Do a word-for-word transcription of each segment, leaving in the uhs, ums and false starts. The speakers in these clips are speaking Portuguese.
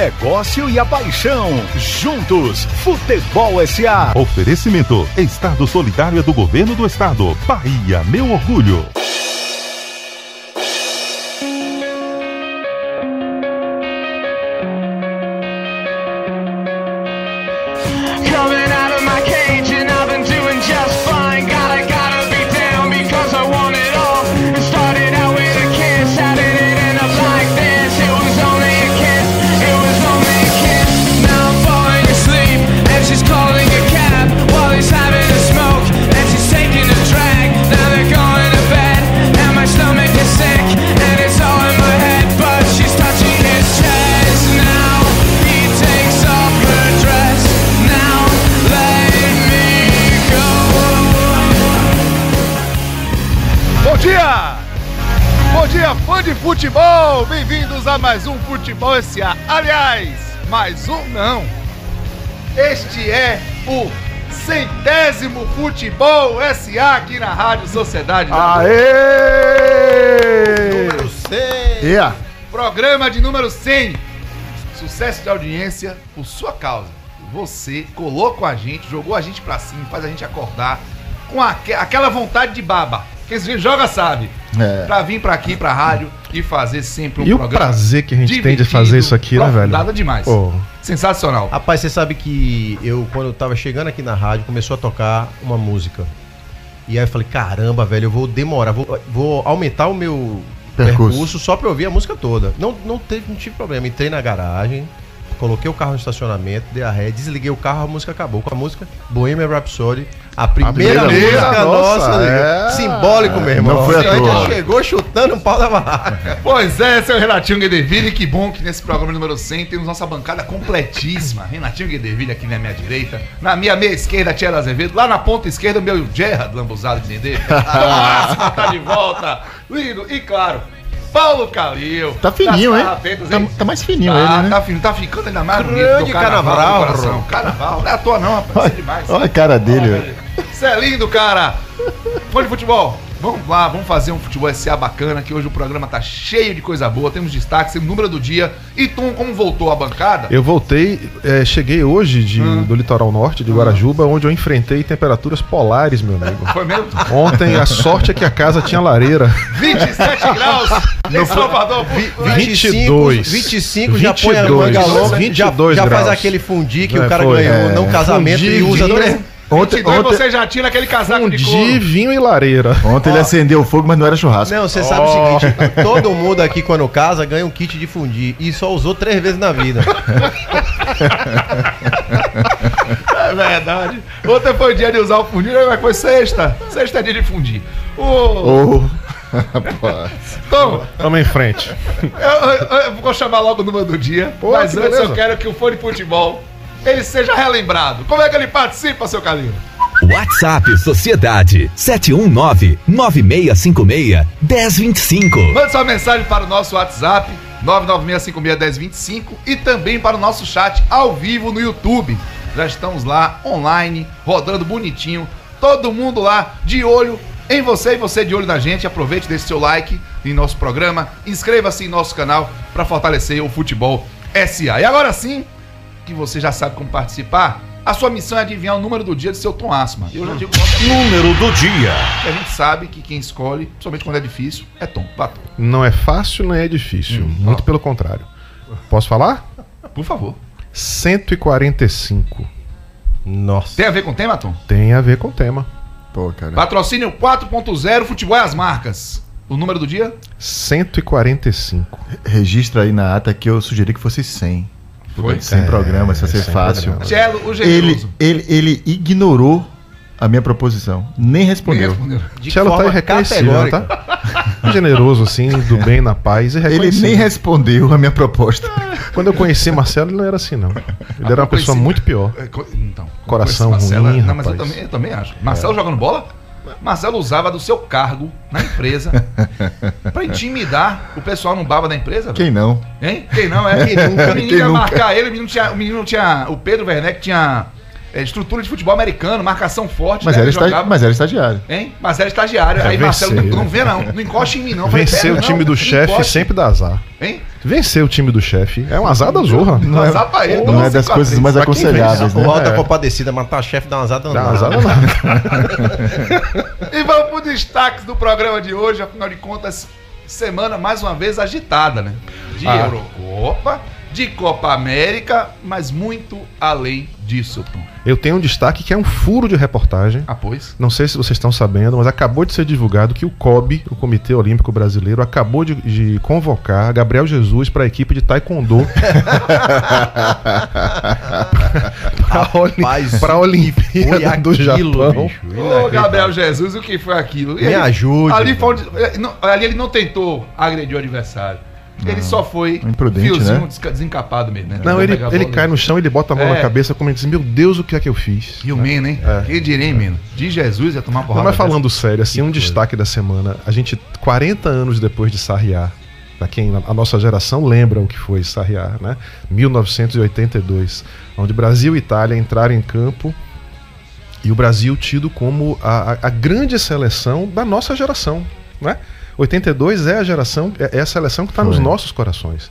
negócio e a paixão. Juntos, Futebol S A. Oferecimento, Estado Solidário é do Governo do Estado. Bahia, meu orgulho. Futebol, bem-vindos a mais um Futebol S A. Aliás, mais um não. Este é o centésimo Futebol S A aqui na Rádio Sociedade. Aê! Número cem. Yeah. Programa de número cem. Sucesso de audiência por sua causa. Você colou com a gente, jogou a gente pra cima, faz a gente acordar com aqu- aquela vontade de baba. Quem se joga sabe. É. Pra vir pra aqui, pra rádio e fazer sempre um e programa. E o prazer que a gente tem de fazer isso aqui, né, velho? Nada demais. Oh. Sensacional. Rapaz, você sabe que eu, quando eu tava chegando aqui na rádio, começou a tocar uma música. E aí eu falei, caramba, velho, eu vou demorar, vou, vou aumentar o meu percurso. percurso só pra ouvir a música toda. Não, não, teve, não tive problema. Entrei na garagem, coloquei o carro no estacionamento, dei a ré, desliguei o carro, a múca acabou. Com a música Bohemian Rhapsody, a primeira, a primeira música nossa, nossa é... simbólico, é, meu irmão. Foi a tua. Chegou chutando o pau da barraca. Pois é, esse é o Renatinho Guedeville, que bom que nesse programa número cem temos nossa bancada completíssima. Renatinho Guedeville aqui na minha direita, na minha meia esquerda, Tiago Azevedo, lá na ponta esquerda, meu Gerard lambuzado de N D. Nossa, tá de volta, lindo, e claro... Paulo Calil. Tá fininho, hein? Tá, tá mais fininho tá, ele, né? Tá fininho, tá ficando ainda mais bonito do carnaval. Carnaval, carnaval, não é à toa não, rapaz, olha, é demais. Olha a cara dele. Isso é lindo, cara. Fã de futebol, vamos lá, vamos fazer um Futebol S A bacana, que hoje o programa tá cheio de coisa boa, temos destaque, temos número do dia. E Tom, como voltou a bancada? Eu voltei, é, cheguei hoje de, hum. do litoral norte, de Guarajuba, hum. onde eu enfrentei temperaturas polares, meu amigo. Foi mesmo? Ontem a sorte é que a casa tinha lareira. vinte e sete graus. No Salvador, vinte e cinco, vinte e cinco, vinte e cinco, já põe a manga longa, vinte e dois já, já faz aquele fundi que é, o cara foi, ganhou é, num casamento fundi, e usa três... Ontem, ontem você já tira aquele casaco fundi, de couro. Vinho e lareira. Ontem oh. ele acendeu o fogo, mas não era churrasco. Não, você oh. sabe o seguinte, todo mundo aqui quando casa ganha um kit de fundi e só usou três vezes na vida. É verdade. Ontem foi o dia de usar o fundi, mas foi sexta. Sexta é dia de fundi. Oh. Oh. Então, vamos em frente. Eu, eu, eu vou chamar logo o número do dia. Pô, mas antes beleza. Eu quero que o Fone Futebol ele seja relembrado. Como é que ele participa, seu Calinho? WhatsApp Sociedade sete um nove, nove seis cinco seis, um zero dois cinco. Mande sua mensagem para o nosso WhatsApp nove nove seis cinco seis, um zero dois cinco e também para o nosso chat ao vivo no YouTube. Já estamos lá online, rodando bonitinho. Todo mundo lá de olho em você e você de olho na gente. Aproveite, deixe seu like em nosso programa, inscreva-se em nosso canal para fortalecer o Futebol S A. E agora sim, que você já sabe como participar, a sua missão é adivinhar o número do dia do seu Tom Asma. Eu já digo número do dia. A gente sabe que quem escolhe, principalmente quando é difícil, é Tom. Batom. Não é fácil, não é difícil. Hum, Muito ó. pelo contrário. Posso falar? Por favor. cento e quarenta e cinco. Nossa. Tem a ver com o tema, Tom? Tem a ver com o tema. Pô, patrocínio quatro ponto zero, Futebol e as Marcas. O número do dia? cento e quarenta e cinco. Registra aí na ata que eu sugeri que fosse cem. Foi? cem é, programas, se fosse fácil. Chelo, o ele, ele, ele ignorou a minha proposição. Nem respondeu. Chelo tá irreconhecível, tá? Generoso, assim, do bem, na paz. E ele nem respondeu a minha proposta. Quando eu conheci Marcelo, ele não era assim, não. Ele ah, era uma pessoa conheci, muito pior. Então, coração Marcelo, ruim, não, mas eu também, eu também acho. Marcelo é. jogando bola? Marcelo usava do seu cargo na empresa pra intimidar o pessoal no baba da empresa. Quem velho? Não? Hein? Quem não? É quem nunca. O menino ia marcar ele, o menino tinha... O, menino tinha, o Pedro Werneck tinha... É, estrutura de futebol americano, marcação forte. Mas, né, era, estagi- mas era estagiário. Hein? Mas era estagiário. É, aí venceu, Marcelo, não, não vê não, não encosta em mim não. Venceu o time não, do chefe sempre dá azar. Hein? Vencer o time do chefe é um azar da zorra. Não é, ele, não é das coisas mais aconselhadas. Né? Roda é. compadecida, matar chefe dá um azar danado. Dá um azar danado. E vamos para os destaques do programa de hoje. Afinal de contas, semana mais uma vez agitada, né? De ah. Eurocopa, de Copa América, mas muito além disso. Eu tenho um destaque que é um furo de reportagem. Ah, pois? Não sei se vocês estão sabendo, mas acabou de ser divulgado que o C O B, o Comitê Olímpico Brasileiro, acabou de, de convocar Gabriel Jesus para a equipe de taekwondo. Para a Olimpíada do Japão. Ô, Gabriel Jesus, o que foi aquilo? Me ajude. Ali, ali ele não tentou agredir o adversário. Ele não. só foi fiozinho, né? Desencapado mesmo, né? Não, não ele, ele cai no chão, ele bota a mão é. na cabeça, como ele diz, meu Deus, o que é que eu fiz? E o Meno, hein? É. Quem diria, hein, Meno? De Jesus ia tomar porrada. Não, mas falando dessa. sério, assim, que um coisa. destaque da semana, a gente, quarenta anos depois de Sarriá, pra quem a nossa geração lembra o que foi Sarriá, né? mil novecentos e oitenta e dois, onde Brasil e Itália entraram em campo e o Brasil tido como a, a, a grande seleção da nossa geração, né? oitenta e dois é a geração, é a seleção que está nos nossos corações.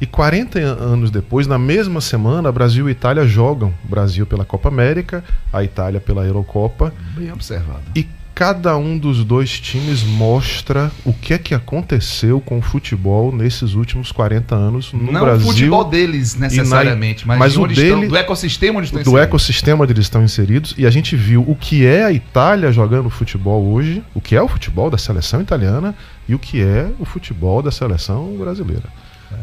E quarenta anos depois, na mesma semana, Brasil e Itália jogam. Brasil pela Copa América, a Itália pela Eurocopa. Bem observado. E cada um dos dois times mostra o que é que aconteceu com o futebol nesses últimos quarenta anos no Não Brasil. Não o futebol deles, necessariamente, na... mas, mas onde o dele, estão, do ecossistema onde estão inseridos. Do ecossistema onde eles estão inseridos. E a gente viu o que é a Itália jogando futebol hoje, o que é o futebol da seleção italiana e o que é o futebol da seleção brasileira.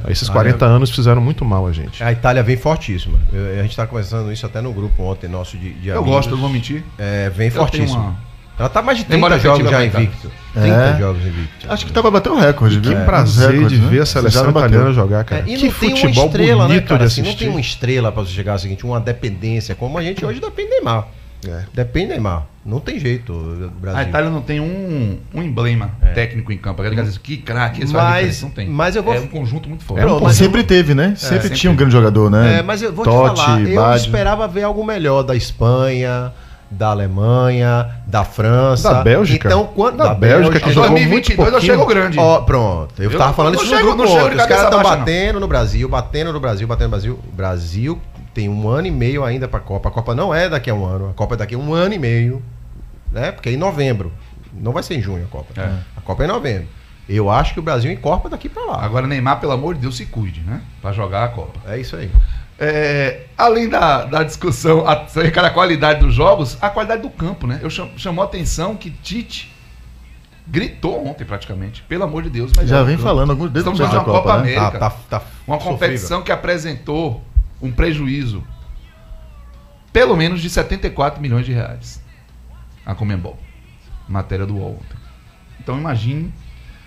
É, Esses quarenta é... anos fizeram muito mal a gente. A Itália vem fortíssima. Eu, a gente está conversando isso até no grupo ontem nosso de, de Eu amigos. gosto, não vou mentir. É, vem fortíssima. Ela tá mais de trinta jogos já invicto. trinta jogos invicto. Acho que tava batendo um recorde, viu? Que prazer recorde, de ver né? a seleção italiana jogar, cara. É, e que não tem futebol uma estrela, bonito né, cara? De assim, não tem uma estrela pra você chegar ao seguinte, uma dependência, como a gente hoje depende de Neymar. É. Depende de Neymar. Não tem jeito. O Brasil. A Itália não tem um, um emblema é. técnico em campo. A galera diz que craque, esse mas, não tem. Mas eu vou... É um conjunto muito forte. É, não, sempre eu... teve, né? Sempre, é, sempre tinha um grande jogador, né? É, mas eu vou Totti, te falar, eu esperava ver algo melhor da Espanha... da Alemanha, da França, da Bélgica. Então, quando da, da Bélgica, Bélgica que jogou dois mil e vinte e dois muito eu chego grande. Ó, pronto. Eu, eu tava falando eu isso chego, no grupo ontem. Os caras estão batendo no Brasil, batendo no Brasil, batendo no Brasil. O Brasil tem um ano e meio ainda pra Copa. A Copa não é daqui a um ano. A Copa é daqui a um ano e meio, né? Porque é em novembro. Não vai ser em junho a Copa. É. A Copa é em novembro. Eu acho que o Brasil encorpa daqui pra lá. Agora Neymar, pelo amor de Deus, se cuide, né? Pra jogar a Copa. É isso aí. É, além da, da discussão acerca da qualidade dos jogos, a qualidade do campo, né? Eu cham, chamou a atenção que Tite gritou ontem praticamente, pelo amor de Deus. Mas já vem campo. falando alguns desde Estamos falando de uma Copa, Copa né? América, ah, tá, tá uma competição sofrível. que apresentou um prejuízo pelo menos de setenta e quatro milhões de reais. A Conmebol, matéria do U O L ontem. Então imagine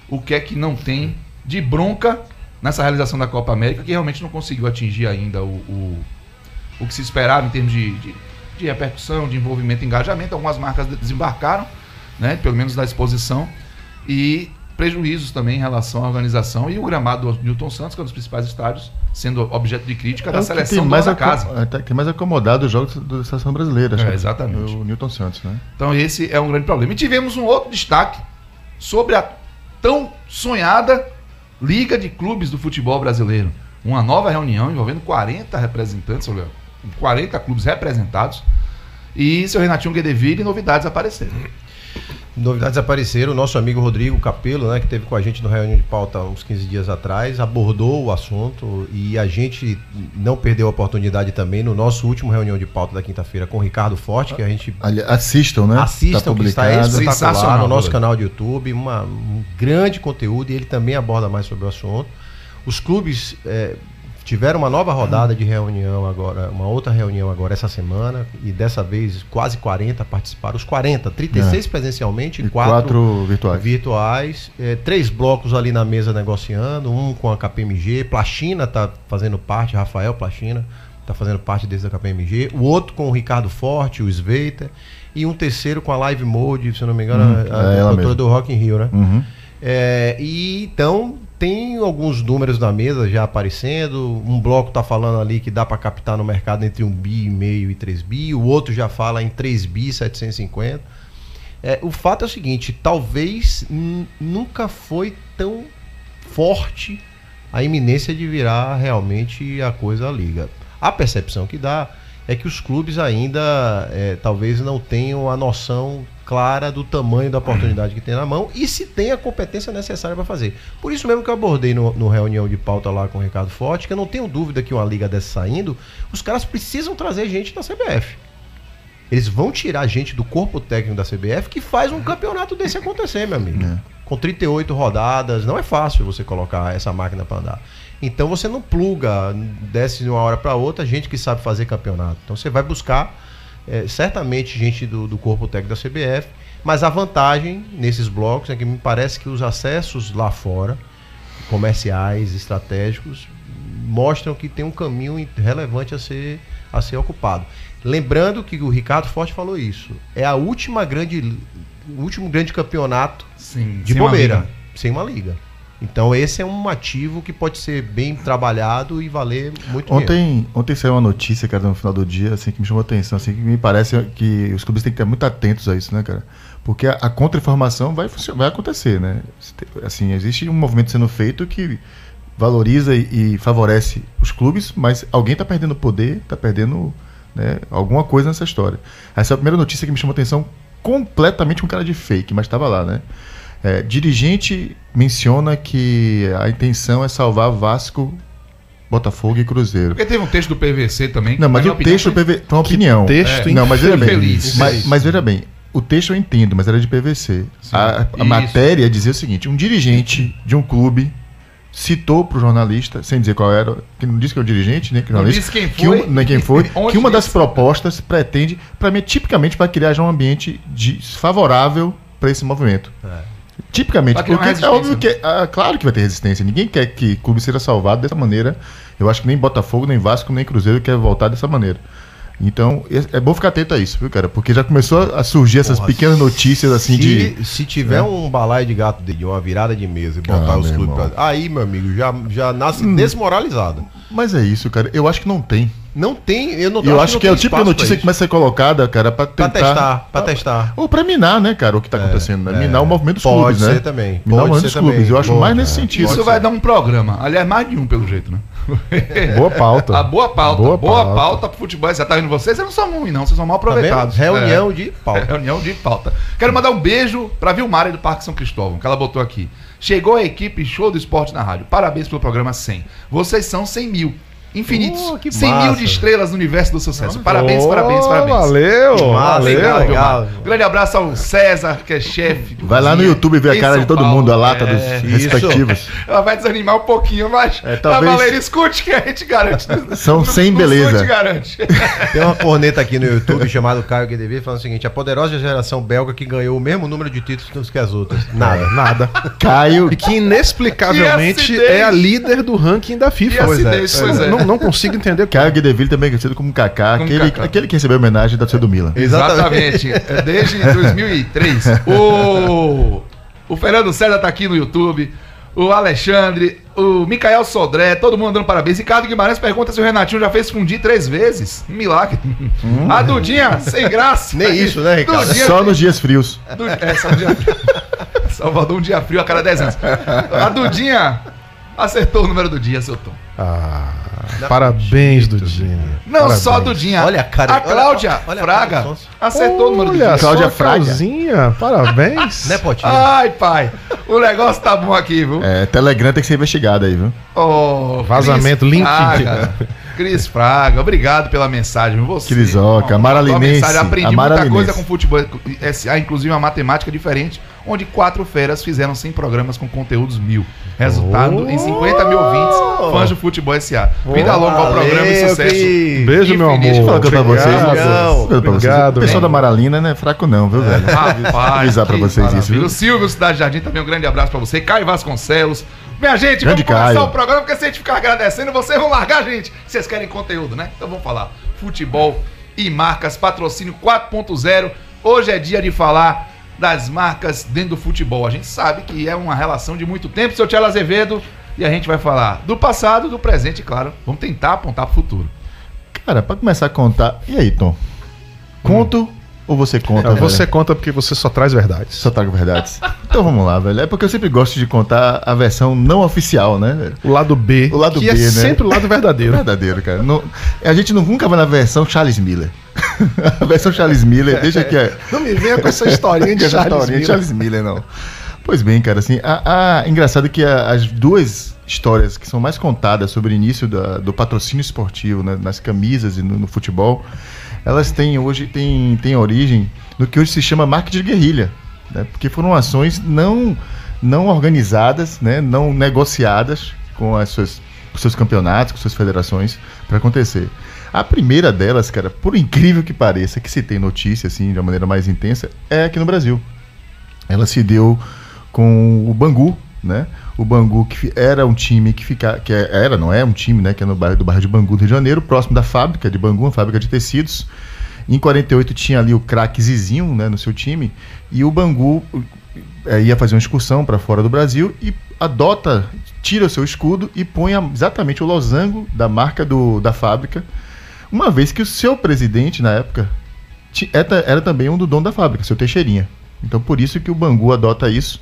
o que é que não tem de bronca nessa realização da Copa América, que realmente não conseguiu atingir ainda o, o, o que se esperava em termos de, de, de repercussão, de envolvimento, engajamento. Algumas marcas desembarcaram, né, pelo menos da exposição, e prejuízos também em relação à organização. E o gramado do Nilton Santos, que é um dos principais estádios, sendo objeto de crítica é da seleção mais da casa. Tem mais acomodado os jogos da seleção brasileira, acho é, exatamente. O Nilton Santos, né? Então esse é um grande problema. E tivemos um outro destaque sobre a tão sonhada Liga de Clubes do Futebol Brasileiro. Uma nova reunião envolvendo quarenta representantes, olha, quarenta clubes representados. E seu Renatinho Guedeville, novidades apareceram. Novidades apareceram. O nosso amigo Rodrigo Capelo, né, que esteve com a gente no reunião de pauta uns quinze dias atrás, abordou o assunto e a gente não perdeu a oportunidade também no nosso último reunião de pauta da quinta-feira com o Ricardo Forte, que a gente... Assistam, né? Assistam, tá publicado. Que está sensacional no nosso canal de YouTube, uma, um grande conteúdo, e ele também aborda mais sobre o assunto. Os clubes é, tiveram uma nova rodada de reunião agora, uma outra reunião agora essa semana, e dessa vez quase quarenta participaram, os quarenta, trinta e seis é. presencialmente, e quatro virtuais. virtuais é, três blocos ali na mesa negociando, um com a K P M G, Plachina está fazendo parte, Rafael Plachina está fazendo parte desde a K P M G, o outro com o Ricardo Forte, o Sveita, e um terceiro com a Live Mode, se não me engano, hum, a, a, é a doutora do Rock in Rio, né? Uhum. É, e então... Tem alguns números na mesa já aparecendo, um bloco está falando ali que dá para captar no mercado entre um bi e meio e três bi, o outro já fala em três bi setecentos e cinquenta. É, o fato é o seguinte, talvez nunca foi tão forte a iminência de virar realmente a coisa a liga. A percepção que dá é que os clubes ainda é, talvez não tenham a noção clara do tamanho da oportunidade que tem na mão e se tem a competência necessária para fazer. Por isso mesmo que eu abordei no, no reunião de pauta lá com o Ricardo Forte, que eu não tenho dúvida que uma liga dessa saindo, os caras precisam trazer gente da C B F. Eles vão tirar gente do corpo técnico da C B F que faz um campeonato desse acontecer, meu amigo. É. Com trinta e oito rodadas, não é fácil você colocar essa máquina para andar. Então você não pluga, desce de uma hora para outra, gente que sabe fazer campeonato. Então você vai buscar... É, certamente gente do, do corpo técnico da C B F, mas a vantagem nesses blocos é que me parece que os acessos lá fora, comerciais, estratégicos, mostram que tem um caminho relevante a ser, a ser ocupado. Lembrando que o Ricardo Forte falou isso, é a última grande, o último grande campeonato Sim, de bobeira, sem uma liga. Então esse é um ativo que pode ser bem trabalhado e valer muito ontem, dinheiro. Ontem saiu uma notícia, cara, no final do dia, assim, que me chamou a atenção, assim, que me parece que os clubes têm que estar muito atentos a isso, né, cara? Porque a, a contra-informação vai, vai acontecer, né? Assim, existe um movimento sendo feito que valoriza e, e favorece os clubes, mas alguém está perdendo poder, está perdendo, né, alguma coisa nessa história. Essa é a primeira notícia que me chamou a atenção, completamente um cara de fake, mas estava lá, né? É, dirigente menciona que a intenção é salvar Vasco, Botafogo e Cruzeiro. Porque teve um texto do P V C também. Não, mas o texto do P V C... Então, opinião. Texto é. Não, mas veja bem. Mas, mas veja bem, o texto eu entendo, mas era de P V C. Sim, a a matéria dizia o seguinte, um dirigente de um clube citou para o jornalista, sem dizer qual era, que não disse que é o dirigente, nem que o jornalista, disse quem foi, que, um, nem quem foi, que uma das propostas pretende, para mim, tipicamente para criar já um ambiente desfavorável para esse movimento. É. Tipicamente, porque é óbvio que, ah, claro que vai ter resistência, ninguém quer que o clube seja salvado dessa maneira, eu acho que nem Botafogo, nem Vasco, nem Cruzeiro quer voltar dessa maneira, então é bom ficar atento a isso, viu, cara, porque já começou a surgir essas Porra, pequenas notícias assim se, de... Se tiver é. um balaio de gato, de uma virada de mesa e botar ah, os clubes pra... Aí, meu amigo, já, já nasce hum. desmoralizado. Mas é isso, cara, eu acho que não tem. Não tem, eu não eu, eu acho, acho que, que é o tipo de notícia que começa a ser colocada, cara, pra tentar... Pra testar, pra testar. Ou pra minar, né, cara, o que tá é, acontecendo, né? Minar é. o movimento dos pode clubes, né? Pode ser também. Minar pode o movimento dos também. clubes, eu acho pode, mais nesse é. sentido. Isso pode vai ser. dar um programa, aliás, mais de um, pelo jeito, né? Boa pauta. A boa pauta, boa, boa pauta. pauta pro futebol. Você tá vendo vocês? Vocês não são ruins, não, vocês são mal aproveitados. Tá reunião é. de pauta. É, reunião de pauta. Quero mandar um beijo pra Vilmara do Parque São Cristóvão, que ela botou aqui. Chegou a equipe Show do Esporte na Rádio. Parabéns pelo programa cem. Vocês são cem mil. Infinitos, oh, cem mil de estrelas no universo do sucesso. Parabéns, oh, parabéns, parabéns. Valeu, massa, valeu. Legal, um grande abraço ao César, que é chefe. Vai lá no YouTube e ver a cara São de todo Paulo. mundo, a lata é, dos respectivos. Isso. Ela vai desanimar um pouquinho, mas é, talvez... a Valéria escute que a gente garante. São cem beleza. Garante. Tem uma corneta aqui no YouTube chamada Caio Guedeville falando o seguinte, a poderosa geração belga que ganhou o mesmo número de títulos que as outras. Nada, nada. Caio, e que inexplicavelmente que é a líder do ranking da FIFA. Pois é. Pois é. Não, não consigo entender. Caio Guedeville também é conhecido como Kaká, aquele, aquele que recebeu homenagem da torcida do Milan. Exatamente. Desde dois mil e três. O, o Fernando César tá aqui no YouTube. O Alexandre, o Micael Sodré, todo mundo dando parabéns. Ricardo Guimarães pergunta se o Renatinho já fez fundir três vezes. Um milagre. Hum. A Dudinha, sem graça. Nem isso, né, Ricardo? Dudinha, só nos dias frios. Du... É, só no dia frio. Salvador, um dia frio a cada dez anos. A Dudinha acertou o número do dia, seu Tom. Ah, parabéns, Dudinha. Não parabéns. Só Dudinha. Olha a cara. A Cláudia olha, olha, Fraga olha, acertou olha, o número do dia. Cláudia Fraga. Calzinha, parabéns. Né, Potinho? Ai, pai. O negócio tá bom aqui, viu? É, Telegram tem que ser investigado aí, viu? Oh, Vazamento, Cris link. Fraga. Cris Fraga, obrigado pela mensagem. Você. Crisoca, Maralinense. Aprendi muita coisa com futebol S A, inclusive uma matemática diferente, onde quatro feras fizeram cem programas com conteúdos mil. Resultado oh! em cinquenta mil ouvintes, fãs do Futebol S A. Vida oh, longa ao programa e sucesso. Que... Beijo, meu amor. Deixa eu falar pra vocês. Obrigado. Obrigado. O pessoal da Maralina não é fraco não, viu, velho? É. Vou avisar pra vocês isso, viu? O Silvio Cidade Jardim também, um grande abraço pra você. Caio Vasconcelos. Minha gente, grande vamos começar Caio. o programa, porque se a gente ficar agradecendo, vocês vão largar a gente. Vocês querem conteúdo, né? Então vamos falar. Futebol e marcas, patrocínio quatro ponto zero. Hoje é dia de falar das marcas dentro do futebol. A gente sabe que é uma relação de muito tempo, seu Tiago Azevedo, e a gente vai falar do passado, do presente, claro. Vamos tentar apontar pro futuro. Cara, pra começar a contar... E aí, Tom? Conto hum. Ou você conta? É, você conta porque você só traz verdades. Só trago verdades. Então vamos lá, velho. É porque eu sempre gosto de contar a versão não oficial, né? Velho? O lado B. O lado que B, é né? Sempre o lado verdadeiro. Verdadeiro, cara. Não, a gente nunca vai na versão Charles Miller. A versão Charles Miller, deixa aqui. É. Não me venha com essa historinha de Charles, historinha Miller. Charles Miller, não. Pois bem, cara, assim, a, a, engraçado que a, as duas histórias que são mais contadas sobre o início da, do patrocínio esportivo, né, nas camisas e no, no futebol, elas têm hoje, têm, têm origem no que hoje se chama marketing de guerrilha, né, porque foram ações não, não organizadas, né, não negociadas com as suas, com seus campeonatos, com suas federações, para acontecer. A primeira delas, cara, por incrível que pareça, que se tem notícia, assim, de uma maneira mais intensa, é aqui no Brasil. Ela se deu com o Bangu, né? O Bangu que era um time que fica, que era, não é um time, né? Que é no bairro, do bairro de Bangu, do Rio de Janeiro, próximo da fábrica de Bangu, uma fábrica de tecidos. Em quarenta e oito tinha ali o craque Zizinho, né? No seu time, e o Bangu é, ia fazer uma excursão para fora do Brasil e adota, tira o seu escudo e põe exatamente o losango da marca do, da fábrica, uma vez que o seu presidente na época era também um do dono da fábrica, seu Teixeirinha. Então por isso que o Bangu adota isso.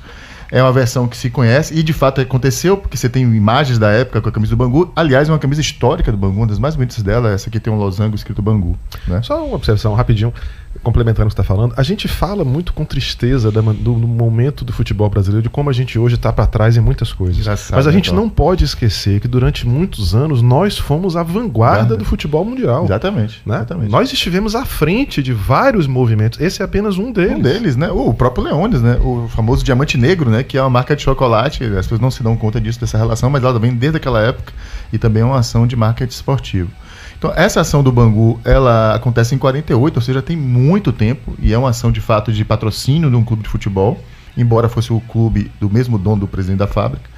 É uma versão que se conhece e de fato aconteceu, porque você tem imagens da época com a camisa do Bangu. Aliás, é uma camisa histórica do Bangu, uma das mais bonitas dela. Essa aqui tem um losango escrito Bangu, né? Só uma observação rapidinho, complementando o que você está falando. A gente fala muito com tristeza do, do momento do futebol brasileiro, de como a gente hoje está para trás em muitas coisas. Engraçado, mas a gente então. não pode esquecer que durante muitos anos nós fomos a vanguarda Guarda. do futebol mundial. Exatamente, né? Exatamente. Nós estivemos à frente de vários movimentos. Esse é apenas um deles. Um deles, né? O próprio Leônidas, né? O famoso Diamante Negro, né? Que é uma marca de chocolate. As pessoas não se dão conta disso, dessa relação, mas ela vem desde aquela época e também é uma ação de marketing esportivo. Então, essa ação do Bangu, ela acontece em quarenta e oito, ou seja, tem muito tempo, e é uma ação, de fato, de patrocínio de um clube de futebol, embora fosse o clube do mesmo dono do presidente da fábrica.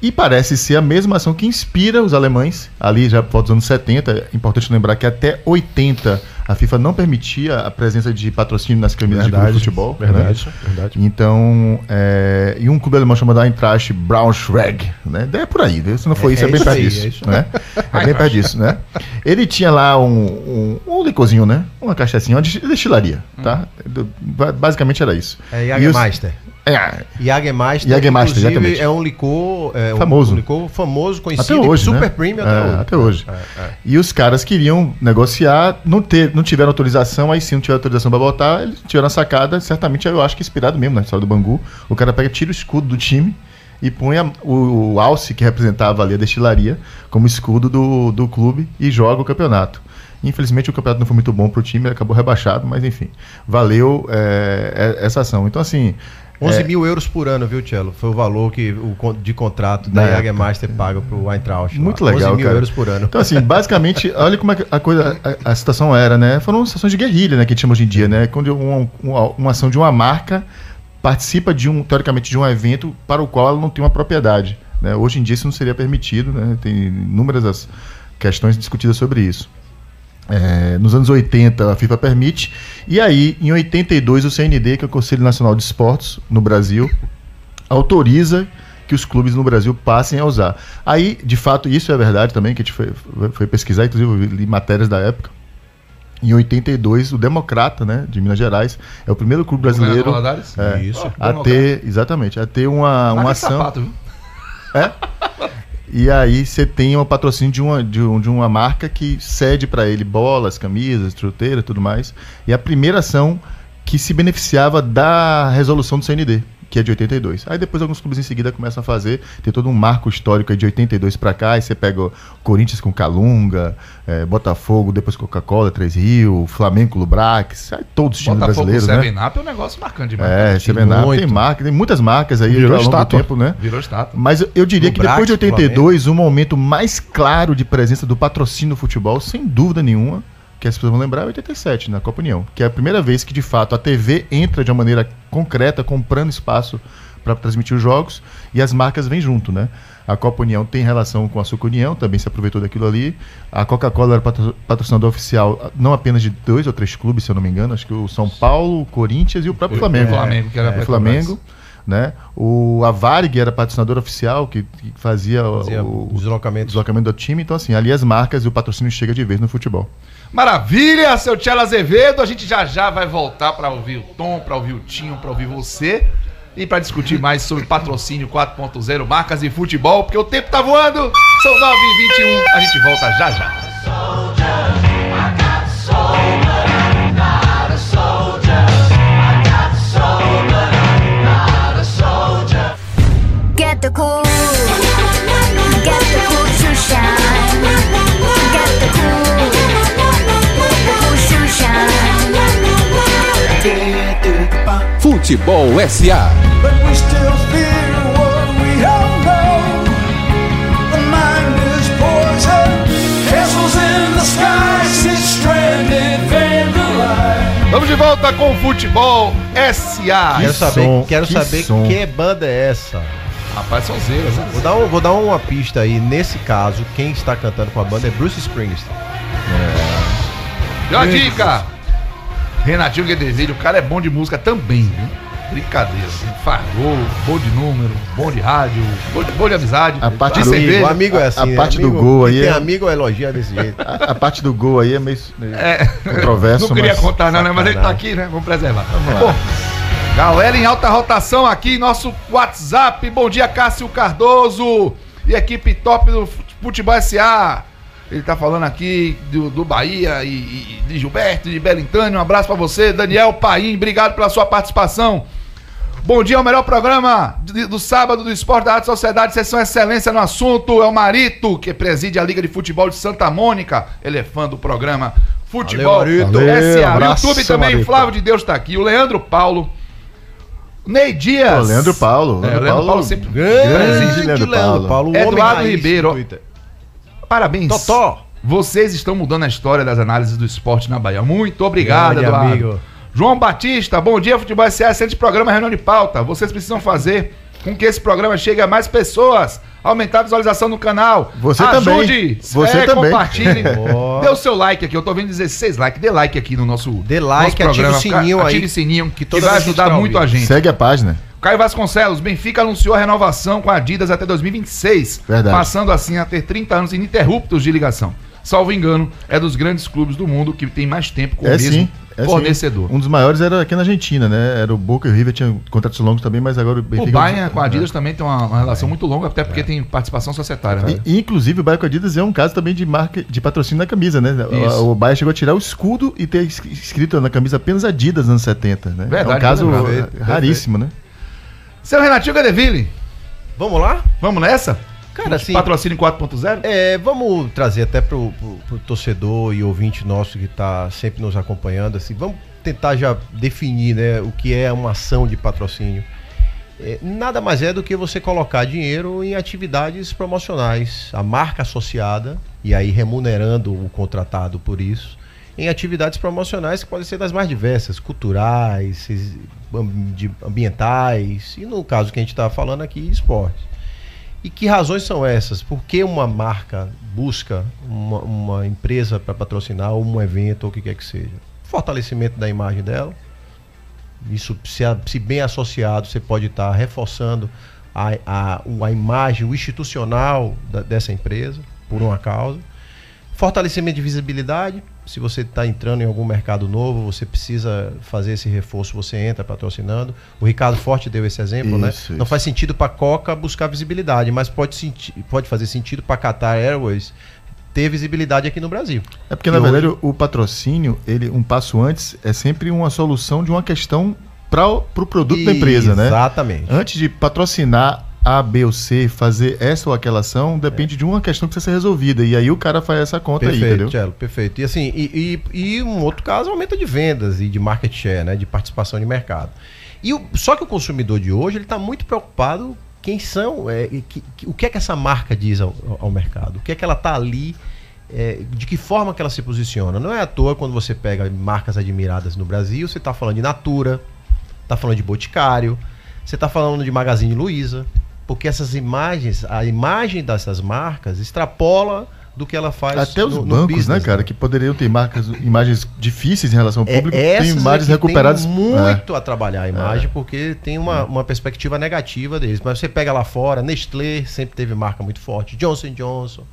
E parece ser a mesma ação que inspira os alemães, ali já por volta dos anos setenta. É importante lembrar que até oitenta a FIFA não permitia a presença de patrocínio nas camisas verdade, de clube de futebol. Verdade, né? Verdade. Então, é... e um clube alemão chamado Eintracht Braunschweig, né? É por aí, viu? Se não for é, isso, é, é bem perto disso, é né? É bem perto disso, né? Ele tinha lá um, um, um licorzinho, né? Uma cachaçinha, uma destilaria, tá? Hum. Basicamente era isso. É Jägermeister. É. Jägermeister, Jägermeister, exatamente. É um licor, é, famoso. Um licor famoso, conhecido, até hoje, super né? premium até, é, hoje. até hoje. É, é. E os caras queriam negociar, não, ter, não tiveram autorização, aí sim não tiveram autorização para botar, eles tiveram a sacada, certamente eu acho que inspirado mesmo na história do Bangu. O cara pega, tira o escudo do time e põe a, o, o alce que representava ali a destilaria como escudo do, do clube e joga o campeonato. Infelizmente o campeonato não foi muito bom para o time, ele acabou rebaixado, mas enfim, valeu é, essa ação. Então assim... onze mil euros por ano, viu, Tchelo? Foi o valor que, o, de contrato da Jägermeister paga para o Eintracht. Muito lá. legal, onze mil euros por ano. Então, assim, basicamente, olha como a, coisa, a, a situação era, né? Foram situações de guerrilha, né? Que a gente chama hoje em dia, né? Quando uma, uma, uma ação de uma marca participa, de um teoricamente, de um evento para o qual ela não tem uma propriedade, né? Hoje em dia isso não seria permitido, né? Tem inúmeras as questões discutidas sobre isso. É, nos anos oitenta a FIFA permite, e aí em oitenta e dois o C N D, que é o Conselho Nacional de Esportes no Brasil, autoriza que os clubes no Brasil passem a usar. Aí, de fato, isso é verdade também, que a gente foi, foi pesquisar, inclusive li matérias da época. Em oitenta e dois, o Democrata, né, de Minas Gerais, é o primeiro clube brasileiro é, isso. a ter, exatamente, a ter uma, uma ação. Sapato, viu? É? E aí você tem um patrocínio de uma, de, um, de uma marca que cede para ele bolas, camisas, chuteira e tudo mais. E a primeira ação que se beneficiava da resolução do C N D, que é de oitenta e dois. Aí depois alguns clubes em seguida começam a fazer, tem todo um marco histórico aí de oitenta e dois para cá, e você pega o Corinthians com Calunga, é, Botafogo, depois Coca-Cola, Três Rio, Flamengo, Lubrax, aí todos os times Botafogo, brasileiros, Seven, né? Botafogo, Seven Up é um negócio marcante demais. É, Seven Up tem marca, tem muitas marcas aí Virou ao longo estátua. do tempo, né? Virou estátua. Mas eu diria Lubrax, que depois de oitenta e dois, o um momento mais claro de presença do patrocínio no futebol, sem dúvida nenhuma, que as pessoas vão lembrar, é oitenta e sete, na Copa União, que é a primeira vez que, de fato, a T V entra de uma maneira concreta, comprando espaço para transmitir os jogos, e as marcas vêm junto, né? A Copa União tem relação com a Açúcar União, também se aproveitou daquilo ali. A Coca-Cola era patrocinador oficial, não apenas de dois ou três clubes, se eu não me engano, acho que o São Paulo, o Corinthians e o próprio Flamengo. O Flamengo, que era é, Flamengo. né? O, a Varig era patrocinadora oficial que, que fazia, fazia o, o deslocamento. deslocamento do time. Então, assim, ali as marcas e o patrocínio chega de vez no futebol. Maravilha, seu Tiago Azevedo. A gente já já vai voltar para ouvir o Tom, para ouvir o Tinho, para ouvir você e para discutir mais sobre patrocínio quatro ponto zero, marcas e futebol, porque o tempo tá voando. São nove e vinte e um. A gente volta já já. Get the cool, get the cool to shine, get the cool, the cool to shine. Futebol S A. But we still feel what we have known. The mind is poison. Castles in the sky, sit stranded, vandalized. Vamos de volta com o Futebol S A. Quero saber, som, quero que, saber que banda é essa. Rapaz, são zeiras. Vou dar, um, vou dar uma pista aí. Nesse caso, quem está cantando com a banda é Bruce Springsteen. É. E uma dica! Renatinho Guedeville, o cara é bom de música também, viu? Brincadeira. Fargou, bom de número, bom de rádio, bom de, bom de amizade. A parte de do cerveja. O amigo é assim. A, a parte né? do amigo, gol aí. Tem é... amigo elogia desse jeito. A, a parte do gol aí é meio, meio é... controverso. Não queria mas... contar, não, né? Mas ele tá aqui, né? Vamos preservar. Vamos lá. Bom, galera em alta rotação aqui, nosso WhatsApp. Bom dia, Cássio Cardoso e equipe top do Futebol S A. Ele tá falando aqui do, do Bahia e, e de Gilberto, de Belintânio. Um abraço pra você, Daniel Paim. Obrigado pela sua participação. Bom dia, é o melhor programa do, do sábado do Esporte da Rádio Sociedade. Sessão Excelência no assunto. É o Marito, que preside a Liga de Futebol de Santa Mônica. Ele é fã do programa Futebol Valeu, S A. No YouTube também, Marito. Flávio de Deus tá aqui. O Leandro Paulo. Ney Dias. Pô, Leandro Paulo. Leandro, é, Leandro Paulo, Paulo sempre grande. Leandro, Leandro Paulo. Eduardo Ribeiro. Parabéns. Totó. Vocês estão mudando a história das análises do esporte na Bahia. Muito obrigado, grande Eduardo. Amigo. João Batista. Bom dia, Futebol S A. Excelente programa, reunião de pauta. Vocês precisam fazer com que esse programa chegue a mais pessoas. Aumentar a visualização no canal. Você Ajude, também. Ajude. Você é, também. Compartilhe. Dê o seu like aqui. Eu tô vendo dezesseis likes. Dê like aqui no nosso Dê like, nosso ative programa. O sininho ative aí. Ative o sininho que, que vai ajudar muito a gente. Segue a página. Caio Vasconcelos. Benfica anunciou a renovação com a Adidas até dois mil e vinte e seis. Verdade. Passando assim a ter trinta anos ininterruptos de ligação. Salvo engano, é dos grandes clubes do mundo que tem mais tempo com é o mesmo sim, é fornecedor. Sim. Um dos maiores era aqui na Argentina, né? Era o Boca e o River, tinham contratos longos também, mas agora o Benfica... O Bayern é um... com a Adidas é. também tem uma, uma relação é. muito longa, até porque é. tem participação societária. E, né? Inclusive, o Bayern com a Adidas é um caso também de marca de patrocínio na camisa, né? Isso. O Bayern chegou a tirar o escudo e ter escrito na camisa apenas Adidas nos anos setenta, né? Verdade, é um caso é raríssimo, né? Seu Renatinho Guedeville, vamos lá? Vamos nessa? Cara, assim, patrocínio quatro ponto zero? É, vamos trazer até pro, pro, pro torcedor e ouvinte nosso que tá sempre nos acompanhando, assim, vamos tentar já definir, né, o que é uma ação de patrocínio. É, nada mais é do que você colocar dinheiro em atividades promocionais, a marca associada, e aí remunerando o contratado por isso, em atividades promocionais que podem ser das mais diversas, culturais, ambientais, e no caso que a gente tá falando aqui, esporte. E que razões são essas? Por que uma marca busca uma, uma empresa para patrocinar um evento ou o que quer que seja? Fortalecimento da imagem dela. Isso, se, se bem associado, você pode estar tá reforçando a, a, a imagem, o institucional da, dessa empresa, por uma causa. Fortalecimento de visibilidade. Se você está entrando em algum mercado novo, você precisa fazer esse reforço, você entra patrocinando. O Ricardo Forte deu esse exemplo, isso, né? Isso. Não faz sentido para a Coca buscar visibilidade, mas pode, senti- pode fazer sentido para a Qatar Airways ter visibilidade aqui no Brasil. É porque, e na hoje... verdade, o patrocínio, ele, um passo antes, é sempre uma solução de uma questão para o pro produto e... da empresa, né? Exatamente. Antes de patrocinar A, B ou C, fazer essa ou aquela ação, depende é. de uma questão que precisa ser resolvida. E aí o cara faz essa conta perfeito, aí, entendeu? Tchelo, perfeito. E assim, e, e, e um outro caso, aumento de vendas e de market share, né? De participação de mercado. E o, só que o consumidor de hoje, ele está muito preocupado quem são, é, que, que, o que é que essa marca diz ao, ao mercado, o que é que ela está ali, é, de que forma que ela se posiciona. Não é à toa quando você pega marcas admiradas no Brasil, você está falando de Natura, está falando de Boticário, você está falando de Magazine Luiza. Porque essas imagens, a imagem dessas marcas extrapola do que ela faz. Até os no, bancos, no business, né, cara, né? Que poderiam ter marcas, imagens difíceis em relação ao público, é, tem imagens é recuperadas. Tem muito é. a trabalhar a imagem, é. porque tem uma, uma perspectiva negativa deles. Mas você pega lá fora, Nestlé sempre teve marca muito forte, Johnson and Johnson,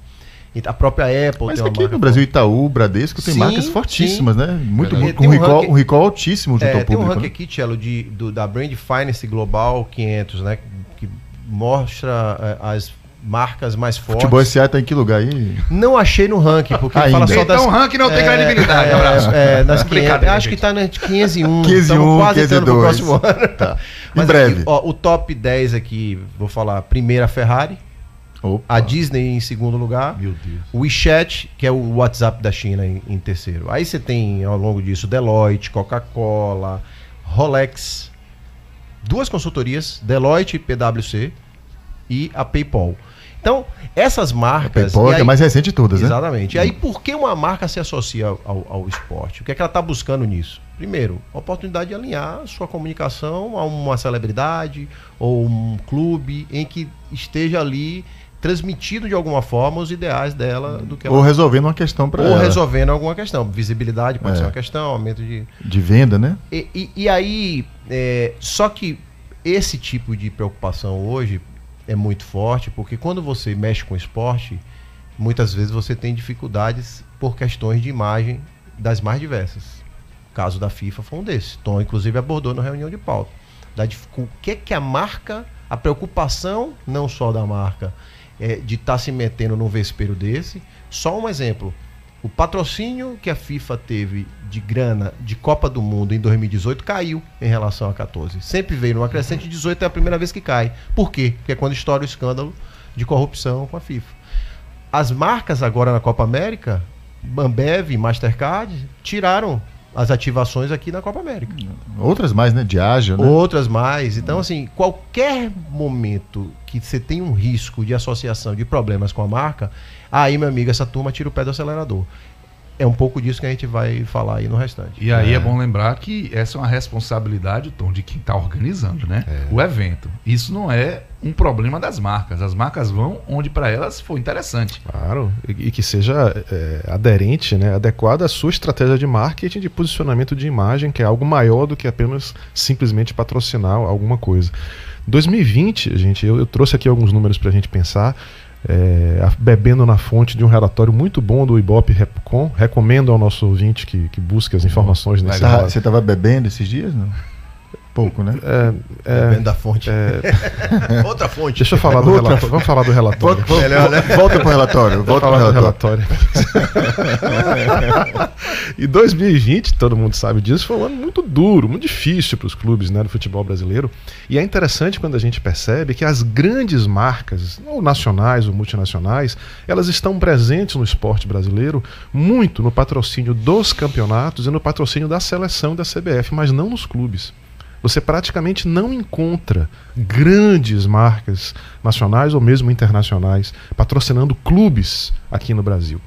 a própria Apple. Mas tem uma aqui marca no Brasil, forte. Itaú, Bradesco, tem sim, marcas fortíssimas, sim. né? Muito é, com um recall, ranking, um recall altíssimo junto é, ao público. Tem um ranking né? aqui, Tchelo, de, do, da Brand Finance Global quinhentos, né? Que mostra as marcas mais fortes. Futebol S A tá em que lugar aí? Não achei no ranking, porque ainda. fala só então, das... Então o ranking não tem é, credibilidade, é, abraço. É, nas quinhentas, acho gente. que tá nas quinhentos e um. quinhentos e um, quase entrando pro próximo ano. Tá. Mas em breve. Aqui, ó, o top dez aqui, vou falar, primeira Ferrari, Opa. a Disney em segundo lugar, Meu Deus. o WeChat, que é o WhatsApp da China, em, em terceiro. Aí você tem, ao longo disso, Deloitte, Coca-Cola, Rolex, duas consultorias, Deloitte e P W C, e a PayPal. Então, essas marcas... A PayPal aí, é a mais recente de todas, exatamente, né? Exatamente. E aí, por que uma marca se associa ao, ao esporte? O que é que ela está buscando nisso? Primeiro, a oportunidade de alinhar sua comunicação a uma celebridade ou um clube em que esteja ali transmitido de alguma forma os ideais dela. do que ela Ou resolvendo uma questão para ela. Ou resolvendo alguma questão. Visibilidade pode é. ser uma questão, aumento de... De venda, né? E, e, e aí, é, só que esse tipo de preocupação hoje... é muito forte, porque quando você mexe com esporte, muitas vezes você tem dificuldades por questões de imagem das mais diversas. O caso da FIFA foi um desses. Tom, inclusive, abordou na reunião de pauta. Da, o que é que a marca, a preocupação não só da marca, é, de estar tá se metendo num vespeiro desse. Só um exemplo. O patrocínio que a FIFA teve de grana de Copa do Mundo em dois mil e dezoito caiu em relação a quatorze. Sempre veio numa crescente, dezoito é a primeira vez que cai. Por quê? Porque é quando estoura o escândalo de corrupção com a FIFA. As marcas agora na Copa América, Ambev, Mastercard, tiraram as ativações aqui na Copa América. Outras mais, né? De ágil, né? Outras mais. Então, assim, qualquer momento que você tem um risco de associação de problemas com a marca... Aí, meu amigo, essa turma tira o pé do acelerador. É um pouco disso que a gente vai falar aí no restante. E aí é, é bom lembrar que essa é uma responsabilidade, Tom, de quem está organizando, né? É. O evento. Isso não é um problema das marcas. As marcas vão onde para elas for interessante. Claro. E, e que seja é, aderente, né? Adequada à sua estratégia de marketing, de posicionamento de imagem, que é algo maior do que apenas simplesmente patrocinar alguma coisa. dois mil e vinte, gente, eu, eu trouxe aqui alguns números para a gente pensar. É, bebendo na fonte de um relatório muito bom do Ibope Repcom, recomendo ao nosso ouvinte que, que busque as informações nesse tá, Você estava bebendo esses dias? Não? Pouco, né? É, é, bebendo da fonte. É... Outra fonte. Deixa eu falar do Outra relatório. F... Vamos falar do relatório. Volta, Melhor, né? volta pro relatório. Volta pro relatório. relatório. E dois mil e vinte, todo mundo sabe disso, foi um ano muito duro, muito difícil para os clubes, né, do futebol brasileiro. E é interessante quando a gente percebe que as grandes marcas, ou nacionais ou multinacionais, elas estão presentes no esporte brasileiro muito no patrocínio dos campeonatos e no patrocínio da seleção da C B F, mas não nos clubes. Você praticamente não encontra grandes marcas nacionais ou mesmo internacionais patrocinando clubes aqui no Brasil.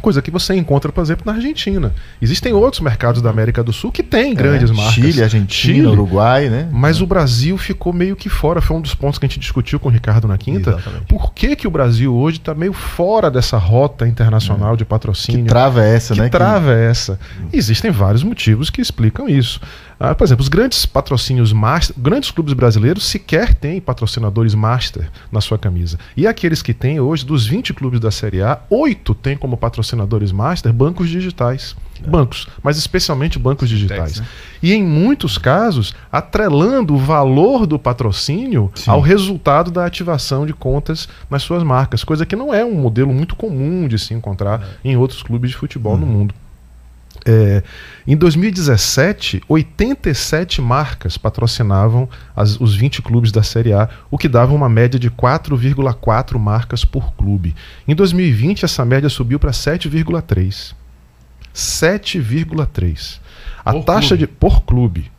Coisa que você encontra, por exemplo, na Argentina. Existem outros mercados da América do Sul que têm grandes é, marcas. Chile, Argentina, Chile, Uruguai, né? Mas é. o Brasil ficou meio que fora. Foi um dos pontos que a gente discutiu com o Ricardo na quinta. Exatamente. Por que, que o Brasil hoje está meio fora dessa rota internacional é. de patrocínio? Que trava é essa, que né? Trava que... essa. Existem vários motivos que explicam isso. Ah, por exemplo, os grandes patrocínios master, grandes clubes brasileiros sequer têm patrocinadores master na sua camisa. E aqueles que têm hoje, dos vinte clubes da Série A, oito têm como patrocinadores master bancos digitais. É. Bancos, mas especialmente bancos digitais. Tex, né? E em muitos casos, atrelando o valor do patrocínio Sim. ao resultado da ativação de contas nas suas marcas. Coisa que não é um modelo muito comum de se encontrar é. em outros clubes de futebol hum. no mundo. É, em dois mil e dezessete, oitenta e sete marcas patrocinavam as, os vinte clubes da Série A, o que dava uma média de quatro vírgula quatro marcas por clube. Em dois mil e vinte, essa média subiu para sete vírgula três. sete vírgula três. A por taxa clube. de por clube.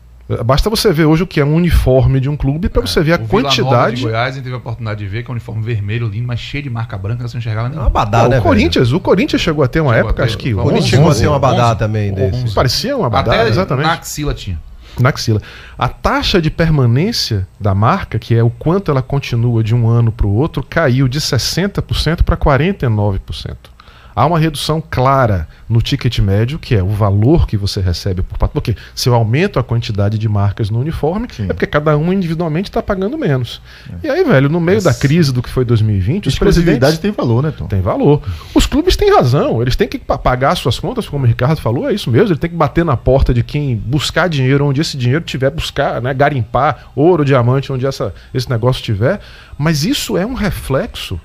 Basta você ver hoje o que é um uniforme de um clube para é, você ver a quantidade. Vila Nova de Goiás, a gente teve a oportunidade de ver que é um uniforme vermelho lindo, mas cheio de marca branca, você não enxergava nem. É uma badada, não, né, o Corinthians, velho? O Corinthians chegou a ter uma chegou época, ter, acho que. O Corinthians chegou a ter uma badada também. Desse. Parecia uma badada, até exatamente. Na axila tinha. na axila. A taxa de permanência da marca, que é o quanto ela continua de um ano para o outro, caiu de sessenta por cento para quarenta e nove por cento. Há uma redução clara no ticket médio, que é o valor que você recebe por patrocínio. Porque se eu aumento a quantidade de marcas no uniforme, sim, é porque cada um individualmente está pagando menos. É. E aí, velho, no meio, essa, da crise do que foi dois mil e vinte, os presidentes... tem valor, né, Tom? Tem valor. Os clubes têm razão. Eles têm que pagar suas contas, como o Ricardo falou, é isso mesmo. Ele tem que bater na porta de quem buscar dinheiro, onde esse dinheiro tiver, buscar, né, garimpar ouro, diamante, onde essa, esse negócio tiver. Mas isso é um reflexo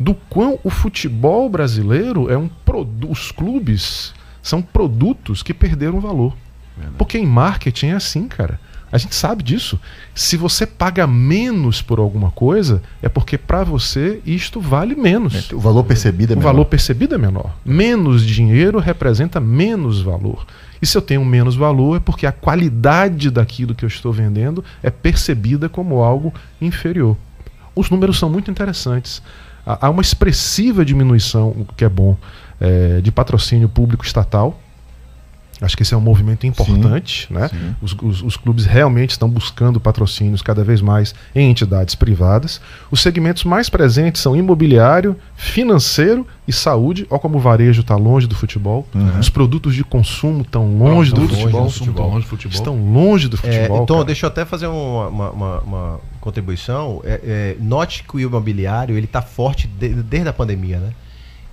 do quão o futebol brasileiro é um produto, os clubes são produtos que perderam valor. Verdade. Porque em marketing é assim, cara. A gente sabe disso. Se você paga menos por alguma coisa, é porque para você isto vale menos. O valor percebido é menor. O valor percebido é menor. Menos dinheiro representa menos valor. E se eu tenho menos valor é porque a qualidade daquilo que eu estou vendendo é percebida como algo inferior. Os números são muito interessantes. Há uma expressiva diminuição, o que é bom, é, de patrocínio público estatal. Acho que esse é um movimento importante. Sim, né? Sim. Os, os, os clubes realmente estão buscando patrocínios cada vez mais em entidades privadas. Os segmentos mais presentes são imobiliário, financeiro e saúde. Olha como o varejo está longe do futebol. Uhum. Os produtos de consumo estão longe, longe, longe, longe do futebol. Estão longe do futebol. É, então, cara, deixa eu até fazer uma... uma, uma, uma... contribuição, é, é, note que o imobiliário ele está forte de, desde a pandemia, né?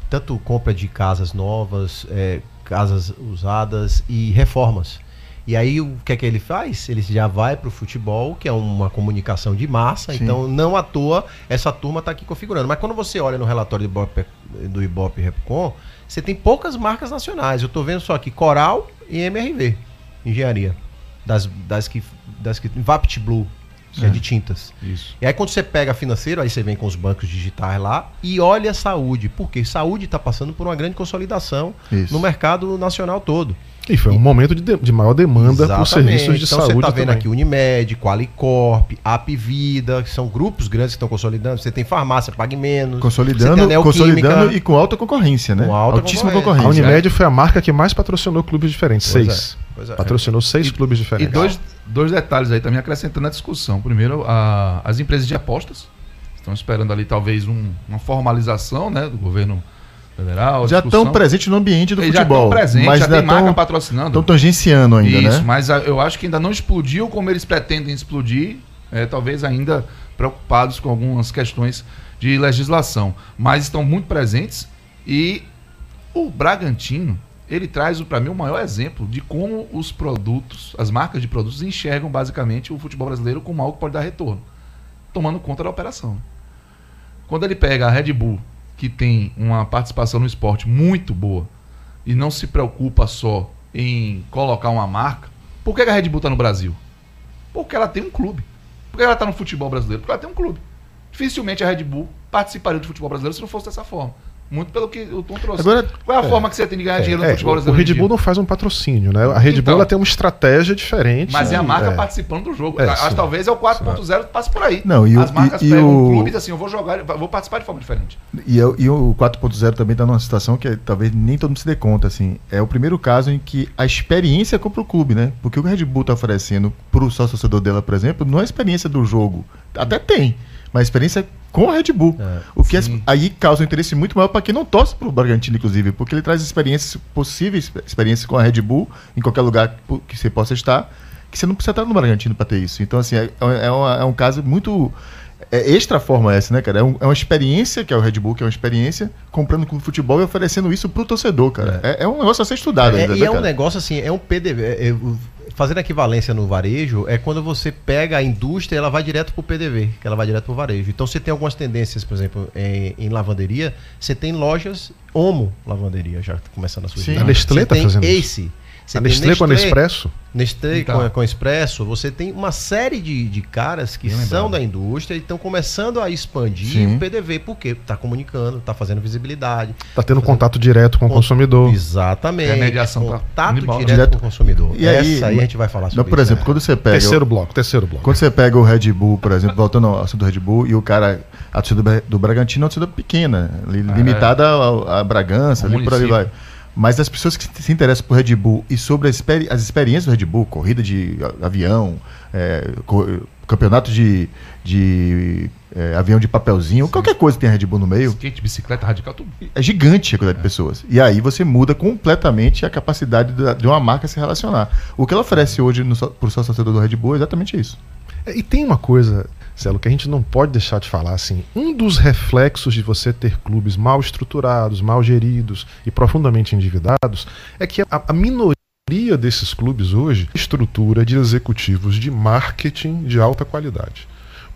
Tanto compra de casas novas, é, casas usadas e reformas. E aí o que é que ele faz? Ele já vai para o futebol, que é uma comunicação de massa. Sim. Então não à toa essa turma está aqui configurando. Mas quando você olha no relatório do Ibope, do Ibope Repcom, você tem poucas marcas nacionais. Eu estou vendo só aqui Coral e M R V, Engenharia, das, das que, das que VaptBlue, que é, é de tintas. Isso. E aí quando você pega financeiro, aí você vem com os bancos digitais lá e olha a saúde, porque saúde está passando por uma grande consolidação, isso, no mercado nacional todo. E foi um e... momento de, de, de maior demanda, exatamente, por serviços de então, saúde. Então você está vendo também aqui Unimed, Qualicorp, Apvida, que são grupos grandes que estão consolidando. Você tem farmácia, pague menos. Consolidando, consolidando e com alta concorrência, né? Com alta Altíssima concorrência. concorrência. A Unimed é. foi a marca que mais patrocinou clubes diferentes. Pois seis. É. Pois é. Patrocinou seis e, clubes diferentes. E dois, dois detalhes aí também acrescentando a discussão. Primeiro, a, as empresas de apostas estão esperando ali talvez um, uma formalização, né, do governo federal, já estão presentes no ambiente do já futebol. Presente, mas já tem marca tão, patrocinando. Estão tangenciando ainda, isso, né? Isso, mas eu acho que ainda não explodiu como eles pretendem explodir, é, talvez ainda preocupados com algumas questões de legislação. Mas estão muito presentes e o Bragantino, ele traz para mim o maior exemplo de como os produtos, as marcas de produtos enxergam basicamente o futebol brasileiro como algo que pode dar retorno, tomando conta da operação. Quando ele pega a Red Bull, que tem uma participação no esporte muito boa e não se preocupa só em colocar uma marca, por que a Red Bull está no Brasil? Porque ela tem um clube. Por que ela está no futebol brasileiro? Porque ela tem um clube. Dificilmente a Red Bull participaria do futebol brasileiro se não fosse dessa forma. Muito pelo que o Tom trouxe. Agora, qual é a é, forma que você tem de ganhar é, dinheiro no é, futebol brasileiro? O Red Bull não faz um patrocínio, né? A Red então, Bull ela tem uma estratégia diferente. Mas né? é a marca é. participando do jogo. É, Acho, sim, talvez é o quatro ponto zero que passa por aí. Não, e As o, marcas e, pegam o... um clube e assim, eu vou jogar, vou participar de forma diferente. E, eu, e o quatro ponto zero também está numa situação que talvez nem todo mundo se dê conta. Assim. É o primeiro caso em que a experiência compra o clube, né? Porque o que a Red Bull está oferecendo para o sócio-torcedor dela, por exemplo, não é a experiência do jogo. Até tem. Mas a experiência com a Red Bull. É, o que sim. aí causa um interesse muito maior para quem não torce para o Bragantino, inclusive, porque ele traz experiências, possíveis experiências com a Red Bull, em qualquer lugar que você possa estar, que você não precisa estar no Bragantino para ter isso. Então, assim, é, é, uma, é um caso muito... É extra forma essa, né, cara? É, um, é uma experiência, que é o Red Bull, que é uma experiência, comprando com o futebol e oferecendo isso pro torcedor, cara. É, é, é um negócio a ser estudado. É, ainda, e né, é um cara? negócio assim, é um P D V. É, é, fazendo equivalência no varejo, é quando você pega a indústria e ela vai direto pro P D V, que ela vai direto pro varejo. Então você tem algumas tendências, por exemplo, em, em lavanderia, você tem lojas homo lavanderia, já começando a surgir. Sim, a Nestlé tá fazendo isso. Ace, Você a Nestlé, Nestlé com a Nespresso? Nestlé então. com, com Nespresso, você tem uma série de, de caras que são da indústria e estão começando a expandir, sim, o P D V, porque está comunicando, está fazendo visibilidade. Está tendo tá fazendo... contato direto com o consumidor. Exatamente. É a mediação. Contato tá... direto, direto com o consumidor. E aí, Essa aí a gente vai falar sobre não, por isso. Por exemplo, né? quando você pega... Terceiro bloco, terceiro bloco. Quando você pega o Red Bull, por exemplo, voltando ao assunto do Red Bull, e o cara, a torcida do Bragantino é uma torcida pequena, limitada a, a Bragança, ali por ali vai. Mas das pessoas que se interessam por Red Bull e sobre as, experi as experiências do Red Bull, corrida de avião, é, co campeonato de, de é, avião de papelzinho, sim, qualquer coisa que tem Red Bull no meio. Skate, bicicleta, radical, tudo. É gigante a quantidade é. de pessoas. E aí você muda completamente a capacidade da, de uma marca se relacionar. O que ela oferece hoje para o sócio torcedor do Red Bull é exatamente isso. É, e tem uma coisa, Marcelo, que a gente não pode deixar de falar, assim, um dos reflexos de você ter clubes mal estruturados, mal geridos e profundamente endividados é que a, a minoria desses clubes hoje estrutura de executivos de marketing de alta qualidade.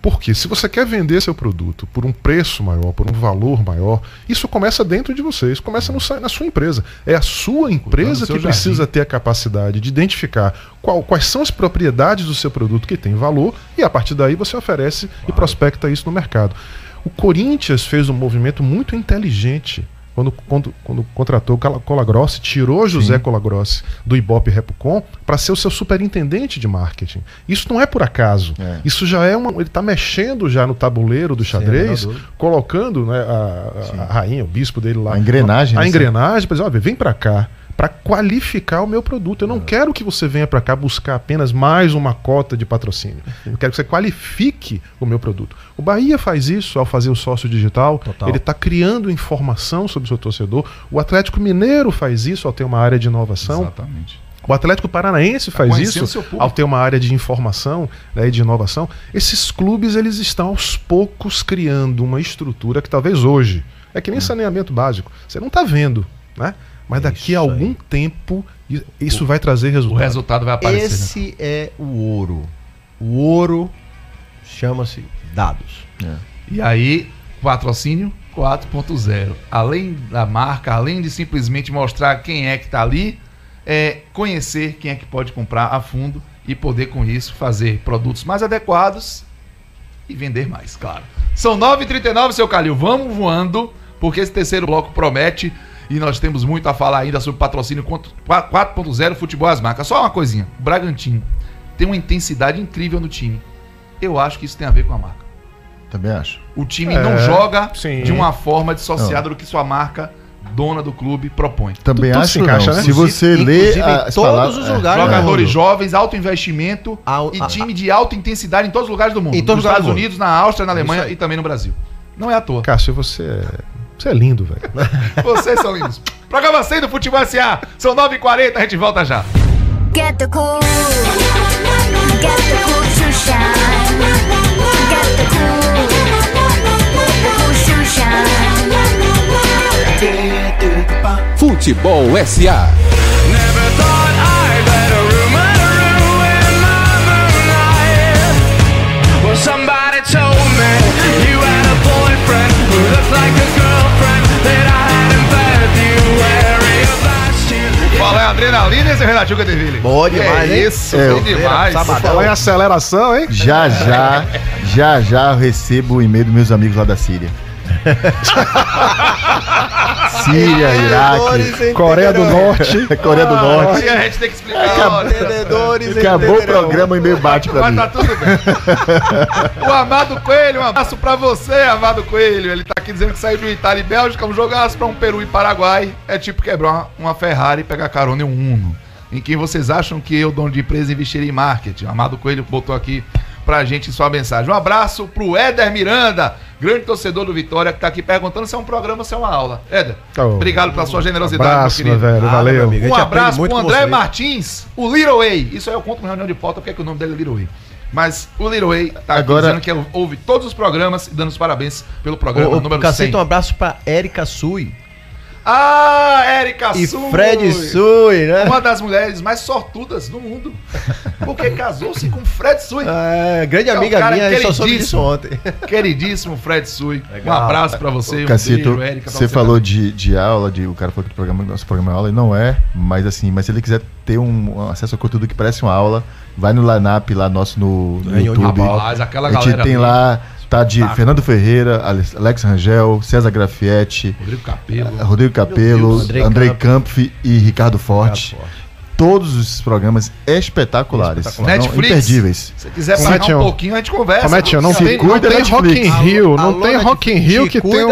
Porque se você quer vender seu produto por um preço maior, por um valor maior, isso começa dentro de você, isso começa no, na sua empresa. É a sua empresa que precisa ter a capacidade de identificar qual, quais são as propriedades do seu produto que tem valor e a partir daí você oferece e prospecta isso no mercado. O Corinthians fez um movimento muito inteligente Quando, quando, quando contratou Colagrossi, tirou José Colagrossi do Ibope Repucom para ser o seu superintendente de marketing. Isso não é por acaso. É. Isso já é uma. Ele está mexendo já no tabuleiro do xadrez, sim, colocando, né, a, a rainha, o bispo dele lá. A engrenagem. A, a engrenagem, para dizer, olha, vem para cá, para qualificar o meu produto. Eu não é. quero que você venha para cá buscar apenas mais uma cota de patrocínio. Eu quero que você qualifique o meu produto. O Bahia faz isso ao fazer o sócio digital. Total. Ele está criando informação sobre o seu torcedor. O Atlético Mineiro faz isso ao ter uma área de inovação. Exatamente. O Atlético Paranaense faz isso ao ter uma área de informação, né, e de inovação. Esses clubes, eles estão aos poucos criando uma estrutura que talvez hoje é que nem saneamento básico. Você não está vendo, né? Mas daqui isso a algum aí. tempo isso o, vai trazer resultado. O resultado vai aparecer. Esse, né, é o ouro. O ouro chama-se dados. É. E aí, patrocínio quatro ponto zero. Além da marca, além de simplesmente mostrar quem é que está ali, é conhecer quem é que pode comprar a fundo e poder, com isso, fazer produtos mais adequados e vender mais, claro. São nove e trinta e nove, seu Calil. Vamos voando, porque esse terceiro bloco promete. E nós temos muito a falar ainda sobre patrocínio quatro ponto zero, futebol às marcas. Só uma coisinha, o Bragantino tem uma intensidade incrível no time. Eu acho que isso tem a ver com a marca. Também acho. O time é, não joga sim. de uma forma dissociada não. do que sua marca, dona do clube, propõe. Também tu, tu acho, encaixa, não. né? Se você lê a, todos palavras, os lugares. É. Jogadores jovens, alto investimento a, e a, time a, de alta intensidade em todos os lugares do mundo. Em todos Nos Estados Unidos, na Áustria, na Alemanha e também no Brasil. Não é à toa. Cássio, você é... Você é lindo, velho. Vocês são lindos. Programa cem do Futebol S A São nove e quarenta, a gente volta já. Get the cool, get the cool to shine. Get the cool, the cool to shine. Futebol S A. Never thought I'd let a rumor ruin my moonlight. Well, somebody told me you had a boyfriend who looked like a girl. Fala é adrenalina e seu Renatinho Guedeville. Boa demais, é, hein? Isso, é, bem demais. Fala em aceleração, hein? Já, já, já, já eu recebo o e-mail dos meus amigos lá da Síria. Síria, Iraque, Coreia do Norte. Coreia do Norte. A gente tem que explicar. Acabou o programa e meio bate pra mim. Mas tá tudo bem. O Amado Coelho, um abraço pra você, Amado Coelho. Ele tá aqui dizendo que saiu de Itália e Bélgica, um jogaço pra um Peru e Paraguai. É tipo quebrar uma Ferrari e pegar carona em um Uno. Em quem vocês acham que eu, dono de empresa, investiria em marketing? O Amado Coelho botou aqui pra gente sua mensagem. Um abraço pro Éder Miranda, grande torcedor do Vitória, que tá aqui perguntando se é um programa ou se é uma aula. Éder, oh, obrigado pela sua generosidade, um abraço, meu querido. Velho, valeu. Ah, um abraço pro André você. Martins, o Little Way. Isso aí eu conto na reunião de pauta, porque é que o nome dele é Little Way. Mas o Little Way tá agora dizendo que ouve todos os programas e dando os parabéns pelo programa ô, ô, número cacete, cem. Um abraço pra Érica Sui. Ah, Érica Sui. E Fred Sui, né? Uma das mulheres mais sortudas do mundo. Porque casou-se com Fred Sui. É, grande é amiga minha, eu só soube disso ontem. Queridíssimo Fred Sui. Legal. Um abraço pra você. Cacito, Érica, você falou de, de aula, de, o cara falou que o programa, nosso programa é aula, e não é, mas assim, mas se ele quiser ter um, um acesso a conteúdo que parece uma aula, vai no Lineup lá nosso no, no YouTube. Rapaz, aquela galera. A gente tem lá... Tá de Taco. Fernando Ferreira, Alex Rangel, César Grafietti, Rodrigo Capelo, Rodrigo Capelo Deus, Andrei Campf e Ricardo Forte. Ricardo Forte. todos esses programas espetaculares. Espetaculares. Netflix, não, imperdíveis. Se quiser parar um pouquinho, a gente conversa. Comédio, não, se tem, cuida não tem Rock in Rio. Não tem Rock in Rio que tem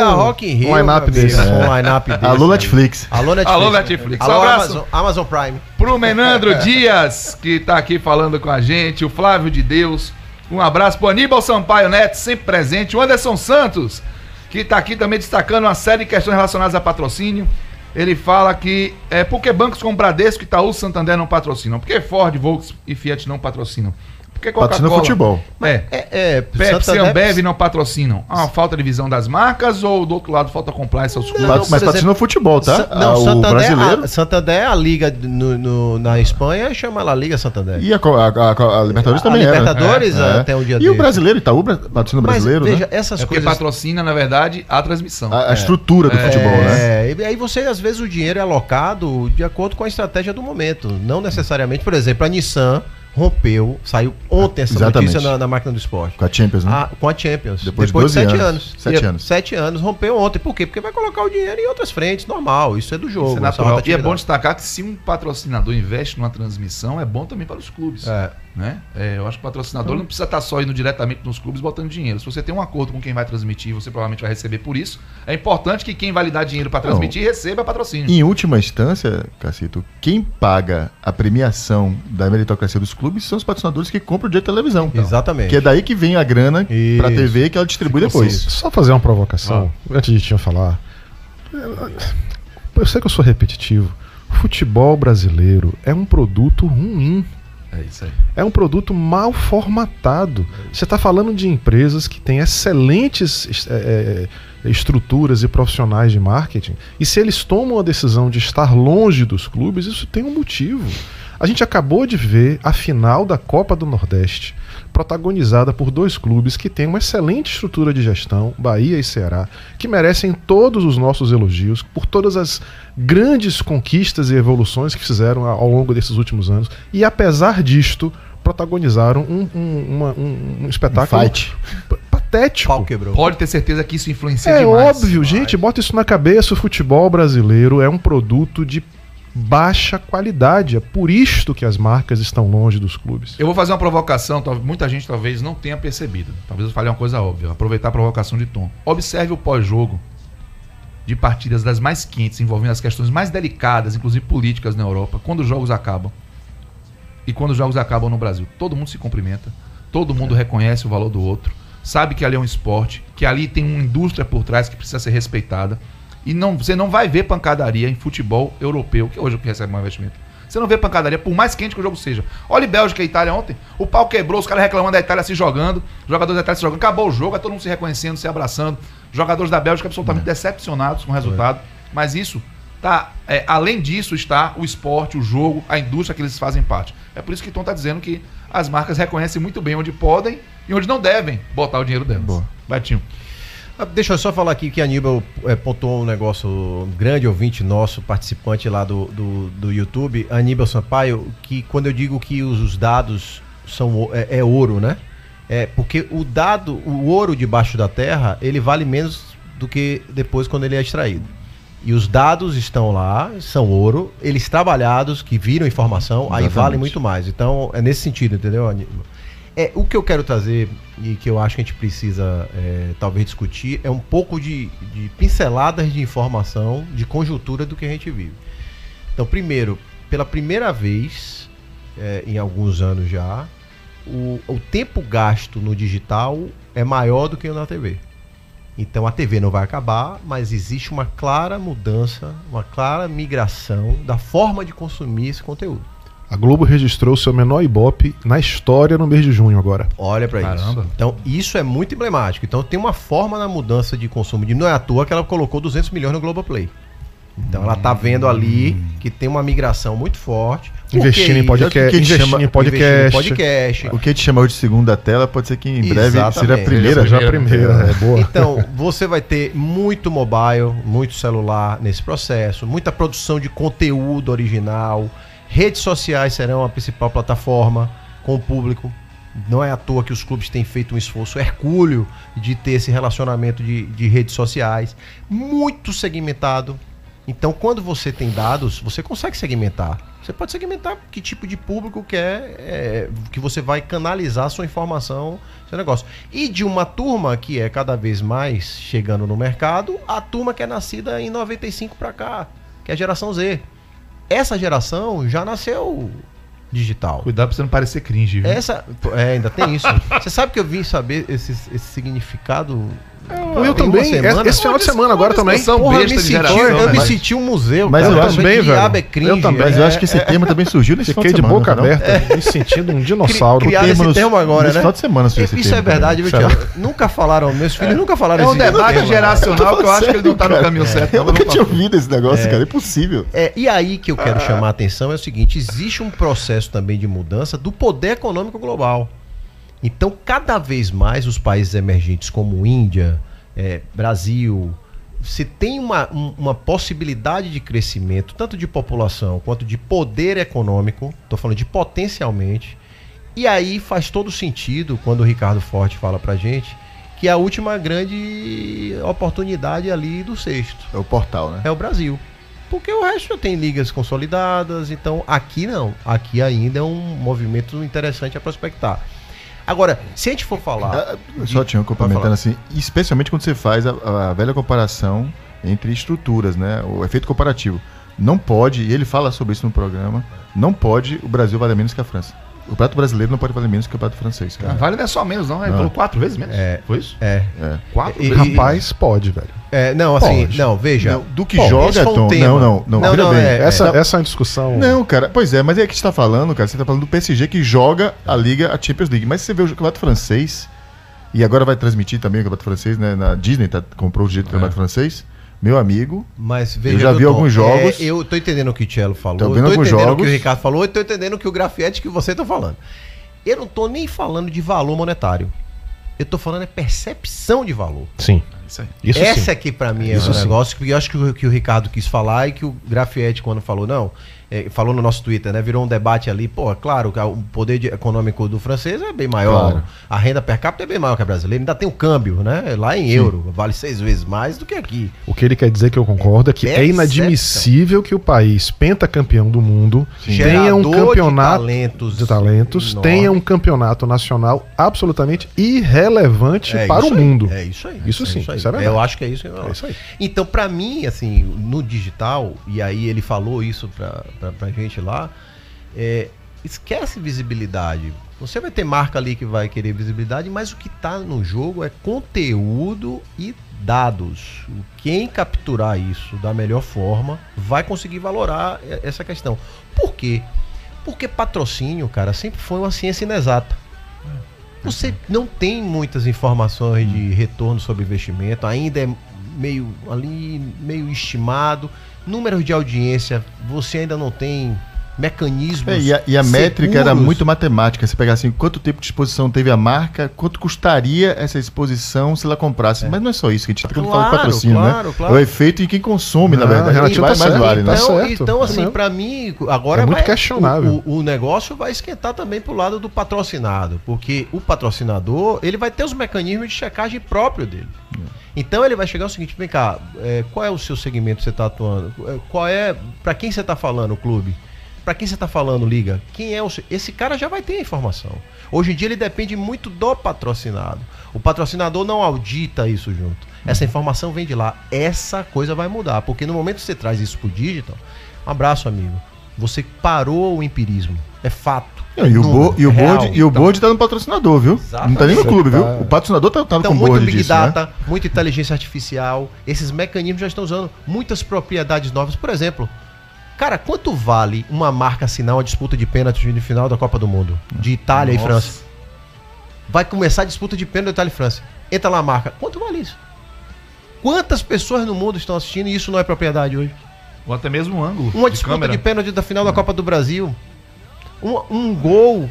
um line-up desse. Um line-up desse. Alô, Netflix. Alô, Netflix. Alô, Amazon, Amazon Prime. Pro Menandro Dias, que tá aqui falando com a gente. O Flávio de Deus. Um abraço pro Aníbal Sampaio Neto, sempre presente. O Anderson Santos, que tá aqui também destacando uma série de questões relacionadas a patrocínio. Ele fala que é porque bancos como Bradesco, Itaú, Santander não patrocinam. Por que Ford, Volkswagen e Fiat não patrocinam? Por que Coca-Cola? Patrocina futebol. É, é, é, Pepsi, Santander... Ambev não patrocinam. Há ah, uma falta de visão das marcas ou do outro lado falta compliance aos clubes? Mas exemplo, patrocina o futebol, tá? Sa não, ah, o Santander, brasileiro. A, Santander, a Liga no, no, na Espanha, chama ela Liga Santander. E a, a, a, a Libertadores a, também a Libertadores é, né? até um dia E dele. O brasileiro, Itaú, patrocina o brasileiro, veja, né? Essas é coisas... porque patrocina, na verdade, a transmissão. A, a é. estrutura do é, futebol, né? É, e aí você, às vezes, o dinheiro é alocado de acordo com a estratégia do momento. Não necessariamente, por exemplo, a Nissan... rompeu, saiu ontem essa Exatamente. notícia na, na máquina do esporte. Com a Champions, né? Ah, com a Champions. Depois, Depois de sete anos. sete anos. sete anos, rompeu ontem. Por quê? Porque vai colocar o dinheiro em outras frentes, normal. Isso é do jogo. Isso é natural. E é bom destacar que se um patrocinador investe numa transmissão, é bom também para os clubes. É. Né? É, eu acho que o patrocinador hum. não precisa estar só indo diretamente nos clubes botando dinheiro. Se você tem um acordo com quem vai transmitir, você provavelmente vai receber por isso. É importante que quem vai lhe dar dinheiro para transmitir não. receba patrocínio. Em última instância, Cacito, quem paga a premiação da meritocracia dos clubes são os patrocinadores que compram o direito de televisão. Então, exatamente. Que é daí que vem a grana para a T V que ela distribui depois. Isso. Só fazer uma provocação, ah. antes de Tinha falar. Eu sei que eu sou repetitivo. Futebol brasileiro é um produto ruim. É isso aí. É um produto mal formatado. Você está falando de empresas que têm excelentes é, estruturas e profissionais de marketing, e se eles tomam a decisão de estar longe dos clubes, isso tem um motivo. A gente acabou de ver a final da Copa do Nordeste, protagonizada por dois clubes que têm uma excelente estrutura de gestão, Bahia e Ceará, que merecem todos os nossos elogios por todas as grandes conquistas e evoluções que fizeram ao longo desses últimos anos. E apesar disto, protagonizaram um, um, uma, um, um espetáculo... Um fight. Patético. Pode ter certeza que isso influencia é demais. É óbvio, gente, bota isso na cabeça. O futebol brasileiro é um produto de baixa qualidade. É por isto que as marcas estão longe dos clubes. Eu vou fazer uma provocação, muita gente talvez não tenha percebido. Talvez eu falei uma coisa óbvia. Aproveitar a provocação de Tom. Observe o pós-jogo de partidas das mais quentes, envolvendo as questões mais delicadas, inclusive políticas na Europa, quando os jogos acabam. E quando os jogos acabam no Brasil, todo mundo se cumprimenta, todo mundo é. reconhece o valor do outro, sabe que ali é um esporte, que ali tem uma indústria por trás que precisa ser respeitada. E não, você não vai ver pancadaria em futebol europeu, que hoje é o que recebe mais investimento. Você não vê pancadaria, por mais quente que o jogo seja. Olha Bélgica e Itália ontem, o pau quebrou, os caras reclamando da Itália se jogando, os jogadores da Itália se jogando, acabou o jogo, é todo mundo se reconhecendo, se abraçando. Os jogadores da Bélgica absolutamente é. decepcionados com o resultado. É. Mas isso, tá, é, além disso está o esporte, o jogo, a indústria que eles fazem parte. É por isso que Tom está dizendo que as marcas reconhecem muito bem onde podem e onde não devem botar o dinheiro delas. Boa. Batinho. Deixa eu só falar aqui que a Aníbal é, pontuou um negócio, um grande ouvinte nosso, participante lá do, do, do YouTube, Aníbal Sampaio, que quando eu digo que os, os dados são, é, é ouro, né? É porque o dado, o ouro debaixo da terra, ele vale menos do que depois quando ele é extraído. E os dados estão lá, são ouro, eles trabalhados, que viram informação, exatamente, aí valem muito mais. Então, é nesse sentido, entendeu, Aníbal? É, o que eu quero trazer e que eu acho que a gente precisa é, talvez discutir é um pouco de, de pinceladas de informação, de conjuntura do que a gente vive. Então, primeiro, pela primeira vez, é, em alguns anos já, o, o tempo gasto no digital é maior do que na T V. Então, a T V não vai acabar, mas existe uma clara mudança, uma clara migração da forma de consumir esse conteúdo. A Globo registrou seu menor Ibope na história no mês de junho agora. Olha pra isso. Então, isso é muito emblemático. Então, tem uma forma na mudança de consumo. Não é à toa que ela colocou duzentos milhões no Globoplay. Então, hum. ela tá vendo ali que tem uma migração muito forte. Investindo em podcast. Investindo em podcast. O que te chamou de segunda tela pode ser que em breve seja a primeira. Já a primeira. É boa. Então, você vai ter muito mobile, muito celular nesse processo, muita produção de conteúdo original. Redes sociais serão a principal plataforma com o público. Não é à toa que os clubes têm feito um esforço hercúleo de ter esse relacionamento de, de redes sociais. Muito segmentado. Então, quando você tem dados, você consegue segmentar. Você pode segmentar que tipo de público que é, é que você vai canalizar sua informação, seu negócio. E de uma turma que é cada vez mais chegando no mercado, a turma que é nascida em noventa e cinco para cá, que é a geração Z. Essa geração já nasceu digital. Cuidado pra você não parecer cringe, viu? Essa, é, ainda tem isso. Você sabe que eu vim saber esse, esse significado... Eu, eu também, esse final de semana agora também. Porra, eu me senti, eu me senti um museu. Mas cara, eu acho bem, velho. É cringe, eu também. Mas eu acho que esse é, tema é, também surgiu nesse final de semana. Fiquei de boca não? aberta, é. me sentindo um dinossauro. Criado esse nos, tema agora, né? Final de semana, se isso tema, é verdade, viu, Tiago? Nunca falaram, meus filhos é. nunca falaram isso. É um debate geracional que eu acho que ele não tá no caminho certo. Eu nunca tinha ouvido esse negócio, cara. É impossível. E aí que eu quero chamar a atenção é o seguinte: existe um processo também de mudança do poder econômico global. Então, cada vez mais os países emergentes como Índia, é, Brasil, se tem uma, uma possibilidade de crescimento, tanto de população quanto de poder econômico, estou falando de potencialmente, e aí faz todo sentido quando o Ricardo Forte fala pra gente que a última grande oportunidade ali do sexto. É o portal, né? É o Brasil. Porque o resto já tem ligas consolidadas, então aqui não. Aqui ainda é um movimento interessante a prospectar. Agora, se a gente for falar... Só tinha um complementando assim, especialmente quando você faz a, a velha comparação entre estruturas, né? O efeito comparativo. Não pode, e ele fala sobre isso no programa, não pode o Brasil valer menos que a França. O prato brasileiro não pode valer menos que o prato francês. Cara. Vale não é só menos, não. Ele falou quatro vezes menos. É, foi isso? É. é. Quatro e, vezes. Rapaz, pode, velho. É, não, assim, pode. não, veja. Não, do que Pô, joga, Tom. Um não, não, não. não, não bem. É, essa, é. essa é uma discussão. Não, cara, pois é, mas é que você tá falando, cara. Você tá falando do P S G que joga a Liga, a Champions League. Mas você vê o campeonato francês, e agora vai transmitir também o campeonato francês, né? Na Disney tá, comprou o direito do campeonato é. francês. Meu amigo, mas veja, eu já vi alguns jogos. É, eu tô entendendo o que o Tielo falou, tô eu tô entendendo jogos. o que o Ricardo falou, eu tô entendendo o que o Grafietti que você tá falando. Eu não tô nem falando de valor monetário. Eu tô falando é percepção de valor. Sim. Isso aí. Isso Essa sim. aqui pra mim é Isso um sim. negócio que eu acho que o, que o Ricardo quis falar e que o Grafietti quando falou, não, é, falou no nosso Twitter, né? Virou um debate ali, pô, claro, o poder econômico do francês é bem maior, claro. A renda per capita é bem maior que a brasileira, ainda tem o câmbio, né? Lá em euro, sim. vale seis vezes mais do que aqui. O que ele quer dizer que eu concordo é, é que é inadmissível que o país, pentacampeão do mundo, sim. tenha um campeonato de talentos, de talentos tenha um campeonato nacional absolutamente irrelevante é para o mundo. Aí, é isso aí. Isso é sim, isso aí. Isso é eu acho que é isso. Que eu é isso aí. Então, pra mim, assim, no digital, e aí ele falou isso pra... Pra, pra gente lá, é, esquece visibilidade. Você vai ter marca ali que vai querer visibilidade, mas o que tá no jogo é conteúdo e dados. Quem capturar isso da melhor forma vai conseguir valorar essa questão. Por quê? Porque patrocínio, cara, sempre foi uma ciência inexata. Você não tem muitas informações de retorno sobre investimento, ainda é meio ali, meio estimado. Números de audiência, você ainda não tem mecanismos. É, e a, e a métrica era muito matemática. Você pegar assim, quanto tempo de exposição teve a marca, quanto custaria essa exposição se ela comprasse. É. Mas não é só isso que a gente está falando de patrocínio, claro, né? Claro. É o efeito em quem consome, ah, na verdade. Relativo mais vale, né? Então, então assim, para mim, agora é muito vai, questionável. O, o negócio vai esquentar também pro lado do patrocinado, porque o patrocinador ele vai ter os mecanismos de checagem próprio dele. É. Então ele vai chegar ao seguinte, vem cá, é, qual é o seu segmento que você está atuando? Qual é, para quem você está falando, clube? Para quem você está falando, liga? Quem é o seu? Esse cara já vai ter a informação. Hoje em dia ele depende muito do patrocinado. O patrocinador não audita isso junto. Essa informação vem de lá. Essa coisa vai mudar, porque no momento que você traz isso pro digital, um abraço, amigo. Você parou o empirismo. É fato. Não, e, o bo, e o board e o board tá no patrocinador, viu? Exatamente. Não tá nem no clube, viu? O patrocinador tá, tá então, com o board muito big disso, data, né? Muita inteligência artificial, esses mecanismos já estão usando muitas propriedades novas. Por exemplo, cara, quanto vale uma marca assinar uma disputa de pênalti no final da Copa do Mundo? De Itália Nossa. e França. Vai começar a disputa de pênalti de Itália e França. Entra lá a marca. Quanto vale isso? Quantas pessoas no mundo estão assistindo e isso não é propriedade hoje? Ou até mesmo um ângulo. Uma de disputa câmera. de pênalti da final da Copa do Brasil. Um, um gol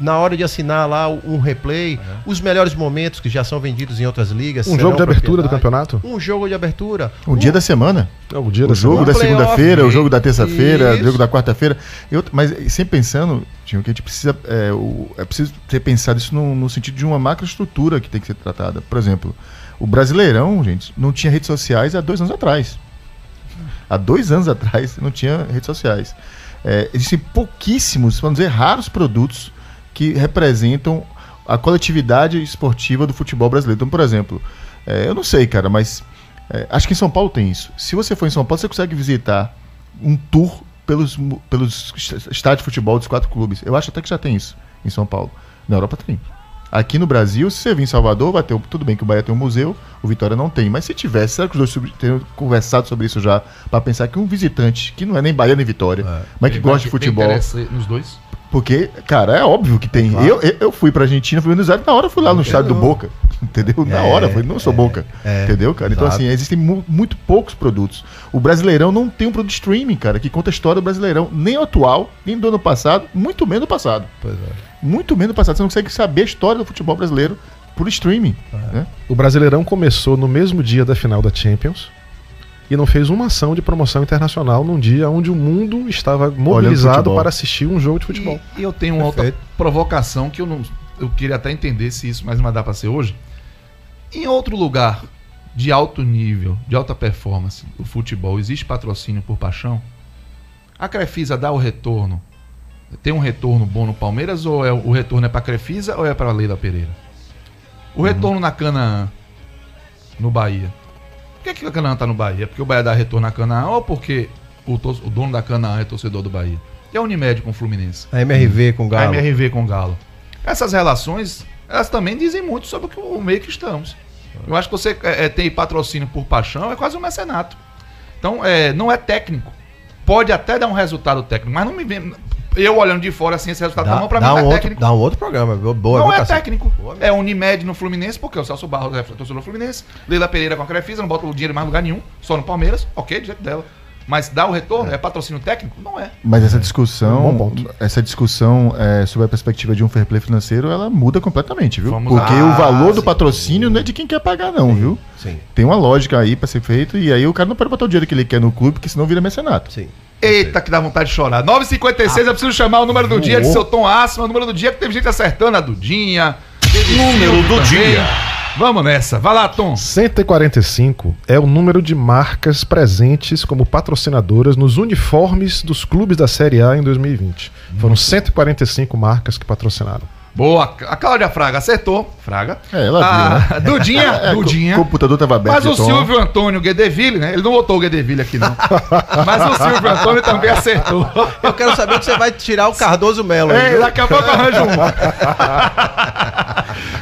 na hora de assinar lá um replay, é. os melhores momentos que já são vendidos em outras ligas. Um jogo de abertura do campeonato? Um jogo de abertura. Um, um... dia da semana. É, o dia o da jogo semana. da segunda-feira, o jogo da terça-feira, o jogo da quarta-feira. Mas sempre pensando, Tinho, que a gente precisa. É, o, é preciso ter pensado isso no, no sentido de uma macroestrutura que tem que ser tratada. Por exemplo, o Brasileirão, gente, não tinha redes sociais há dois anos atrás. há dois anos atrás não tinha redes sociais. É, existem pouquíssimos, vamos dizer, raros produtos que representam a coletividade esportiva do futebol brasileiro. Então, por exemplo, é, eu não sei, cara, mas é, acho que em São Paulo tem isso. Se você for em São Paulo, você consegue visitar um tour pelos, pelos estádios de futebol dos quatro clubes. Eu acho até que já tem isso em São Paulo. Na Europa tem. Aqui no Brasil, se você vir em Salvador, vai ter, tudo bem que o Bahia tem um museu, o Vitória não tem. Mas se tivesse, será que os dois teriam conversado sobre isso já? Para pensar que um visitante, que não é nem Bahia nem Vitória, é, mas que gosta de futebol... Tem interesse nos dois? Porque, cara, é óbvio que tem. Claro. Eu, eu fui pra Argentina, fui Buenos Aires, na hora fui lá no estádio do Boca, entendeu? Na é, hora, fui, não sou é, Boca, é, entendeu, cara? Exato. Então, assim, existem mu- muito poucos produtos. O Brasileirão não tem um produto streaming, cara, que conta a história do Brasileirão, nem o atual, nem do ano passado, muito menos do passado. Pois é. Muito menos do passado. Você não consegue saber a história do futebol brasileiro por streaming. É. Né? O Brasileirão começou no mesmo dia da final da Champions e não fez uma ação de promoção internacional num dia onde o mundo estava mobilizado para assistir um jogo de futebol. E, e eu tenho uma outra provocação que eu não, eu queria até entender se isso mais vai dar para ser hoje. Em outro lugar de alto nível, de alta performance, o futebol, existe patrocínio por paixão? A Crefisa dá o retorno? Tem um retorno bom no Palmeiras ou é, o retorno é para Crefisa ou é para Leila Pereira? O retorno uhum. na Canaã, no Bahia. Por que, que a Canaã tá no Bahia? Porque o Bahia dá retorno na Canaã ou porque o, tor- o dono da Canaã é torcedor do Bahia? E a Unimed com o Fluminense? A M R V com o Galo. A M R V com o Galo. Essas relações, elas também dizem muito sobre o, que, o meio que estamos. Eu acho que você é, ter patrocínio por paixão é quase um mercenato. Então, é, não é técnico. Pode até dar um resultado técnico, mas não me vem... Eu olhando de fora assim, esse resultado dá, tá bom pra mim, um não é outro, técnico. Dá um outro programa, boa. Não é assim. técnico. Boa, é Unimed no Fluminense, porque o Celso Barros é torcedor do Fluminense. Leila Pereira com a Crefisa, não bota o dinheiro em mais lugar nenhum, só no Palmeiras, ok, do jeito dela. Mas dá o retorno? É, é patrocínio técnico? Não é. Mas essa discussão, é um bom ponto. Essa discussão é, sobre a perspectiva de um fair play financeiro, ela muda completamente, viu? Vamos porque lá, o valor sim, do patrocínio sim. não é de quem quer pagar, não, sim, viu? Sim. Tem uma lógica aí pra ser feito, e aí o cara não pode botar o dinheiro que ele quer no clube, porque senão vira mercenato. Sim. Eita, que dá vontade de chorar. nove e cinquenta e seis, ah, eu preciso chamar o número do dia de seu Tom Asma, o número do dia que teve gente acertando a Dudinha. Número do também. dia. Vamos nessa. Vai lá, Tom. cento e quarenta e cinco é o número de marcas presentes como patrocinadoras nos uniformes dos clubes da Série A em dois mil e vinte. Hum. Foram cento e quarenta e cinco marcas que patrocinaram. Boa. A Cláudia Fraga acertou. Fraga. É, ela viu, a... né? Dudinha. É, Dudinha. O computador tava aberto. Mas o Tom. Silvio Antônio Guedeville, né? Ele não botou o Guedeville aqui, não. Mas o Silvio Antônio também acertou. Eu quero saber que você vai tirar o Cardoso Melo. É, daqui a pouco arranjo um.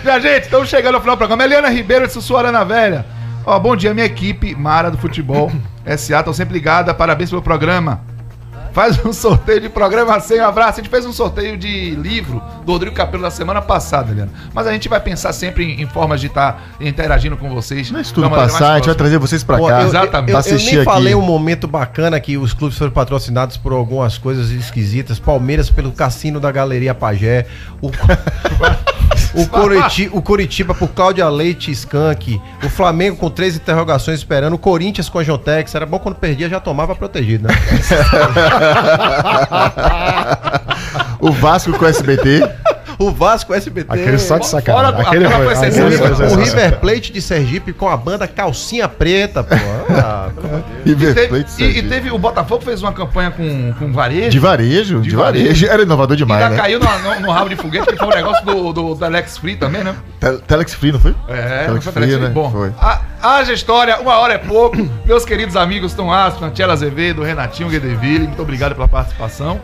Minha gente, estamos chegando ao final do programa. Eliana Ribeiro de Sussuarana Velha. Ó, bom dia, minha equipe Mara do Futebol S A. Estão sempre ligada. Parabéns pelo programa. Faz um sorteio de programa sem um abraço. A gente fez um sorteio de livro do Rodrigo Capelo na semana passada, Leandro. Mas a gente vai pensar sempre em, em formas de estar tá interagindo com vocês. Não é estudo passar, a gente vai trazer vocês pra cá. Exatamente. Eu, eu, eu, eu nem aqui. falei um momento bacana que os clubes foram patrocinados por algumas coisas esquisitas. Palmeiras pelo Cassino da Galeria Pajé. O... O, Coriti, o Coritiba por Cláudia Leite Skank, o Flamengo com três interrogações esperando, o Corinthians com a Jontex, era bom quando perdia, já tomava protegido, né? O Vasco com o S B T. O Vasco, o S B T. Aquele só de sacanagem. Fora, aquele foi, foi, aquele foi, foi, o River Plate de Sergipe com a banda Calcinha Preta, pô. Ah, River Plate de Sergipe. E, e teve, o Botafogo fez uma campanha com, com varejo. De varejo, de, de varejo. varejo. Era inovador demais, e ainda né? caiu no, no, no rabo de foguete, que foi um negócio do, do Telex Free também, né? Te, Telex Free, não foi? É, Telex Free, Free, né? Bom, foi. A, haja história, uma hora é pouco. Meus queridos amigos Tom Asma, Tiago Azevedo, Renatinho Guedeville, muito obrigado pela participação.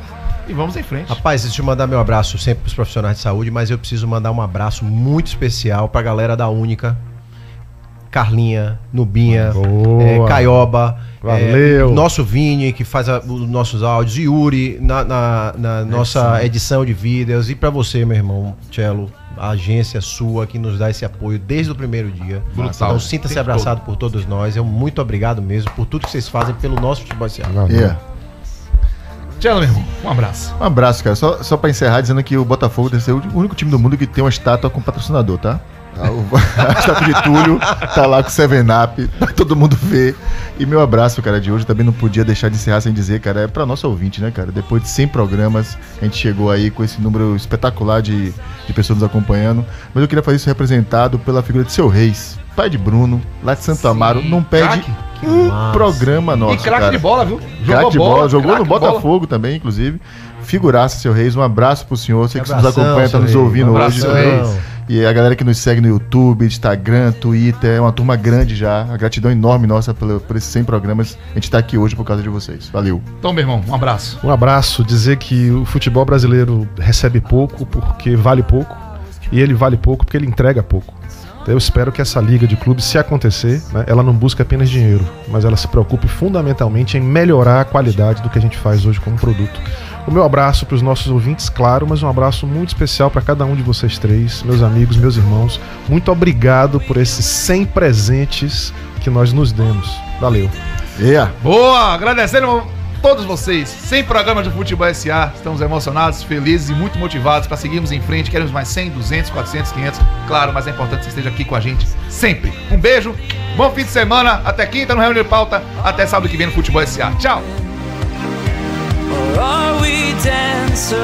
E vamos em frente. Rapaz, deixa eu mandar meu abraço sempre para os profissionais de saúde, mas eu preciso mandar um abraço muito especial para a galera da Única. Carlinha, Nubinha, é, Caioba, Valeu. É, nosso Vini, que faz a, os nossos áudios, Yuri, na, na, na nossa edição de vídeos. E para você, meu irmão, Cello, a agência sua que nos dá esse apoio desde o primeiro dia. Brutal. Então sinta-se abraçado todo. por todos nós. Eu muito obrigado mesmo por tudo que vocês fazem pelo nosso futebol. Yeah. Tchau, meu irmão. Um abraço. Um abraço, cara. Só, só pra encerrar, dizendo que o Botafogo deve ser o único time do mundo que tem uma estátua com patrocinador, tá? A estátua de Túlio tá lá com o sete up, pra todo mundo ver. E meu abraço, cara, de hoje também não podia deixar de encerrar sem dizer, cara, é pra nosso ouvinte, né, cara? Depois de cem programas, a gente chegou aí com esse número espetacular de, de pessoas nos acompanhando. Mas eu queria fazer isso representado pela figura de seu Reis, pai de Bruno, lá de Santo Sim. Amaro. Não perde Que um massa. Programa nosso, e craque de bola, viu? Jogou craque de bola, bola jogou no Botafogo bola. Também, inclusive. Figuraça, seu Reis, um abraço pro senhor. Você que abração, nos acompanha, tá nos ouvindo um hoje. E a galera que nos segue no YouTube, Instagram, Twitter, é uma turma grande já. A gratidão enorme nossa por, por esses cem programas. A gente tá aqui hoje por causa de vocês. Valeu. Então, meu irmão, um abraço. Um abraço. Dizer que o futebol brasileiro recebe pouco porque vale pouco. E ele vale pouco porque ele entrega pouco. Então, eu espero que essa liga de clubes, se acontecer, né, ela não busque apenas dinheiro, mas ela se preocupe fundamentalmente em melhorar a qualidade do que a gente faz hoje como produto. O meu abraço para os nossos ouvintes, claro, mas um abraço muito especial para cada um de vocês três, meus amigos, meus irmãos. Muito obrigado por esses cem presentes que nós nos demos. Valeu. Yeah. Boa! Agradecendo a todos vocês. cem programas de Futebol S A. Estamos emocionados, felizes e muito motivados para seguirmos em frente. Queremos mais cem, duzentos, quatrocentos, quinhentos. Claro, mas é importante que você esteja aqui com a gente sempre. Um beijo, bom fim de semana. Até quinta no Reunião de Pauta. Até sábado que vem no Futebol S A. Tchau! Are we dancer?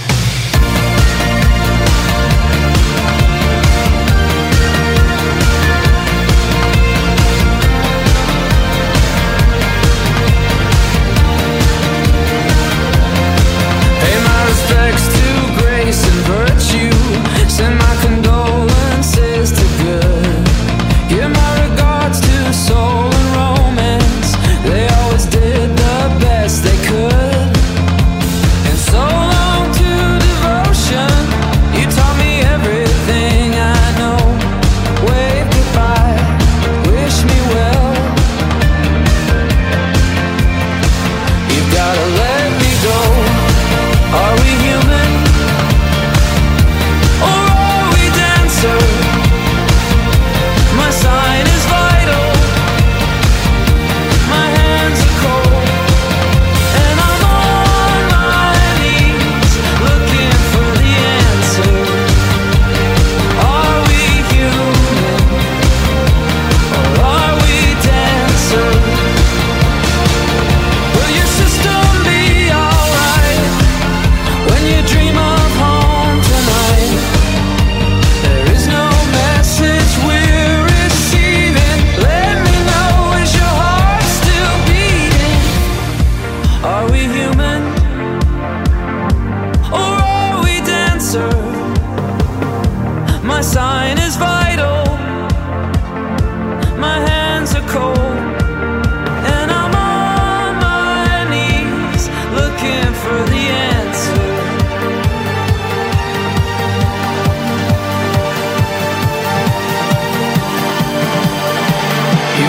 Pay my respects to grace and virtue. Send my condolences to good. Give my regards to soul and romance. They always did the best they could, and so long to devotion. You taught me everything I know. Wave goodbye, wish me well. You've gotta let me go. Are we human? Or are we dancer? My sign is vital. My hands are cold.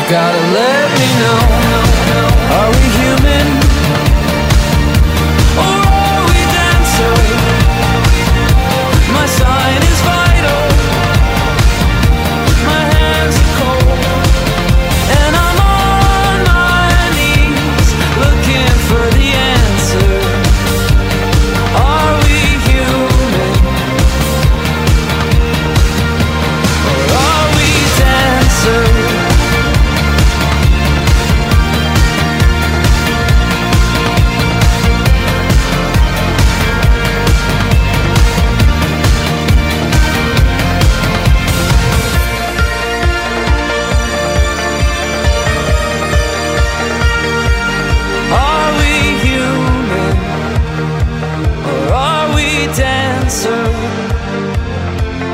Gotta let me know, are we human, or are we dancing? My sign is vital, my hands are cold, and I'm on my knees looking for the answer. Are we human, or are we dancing?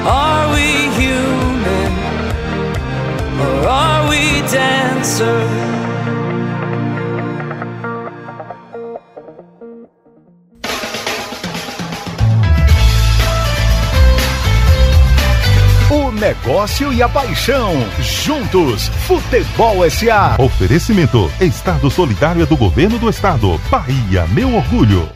Are we human, or are we dancer? Negócio e a paixão. Juntos, Futebol S A. Oferecimento: Estado Solidário do Governo do Estado. Bahia, meu orgulho.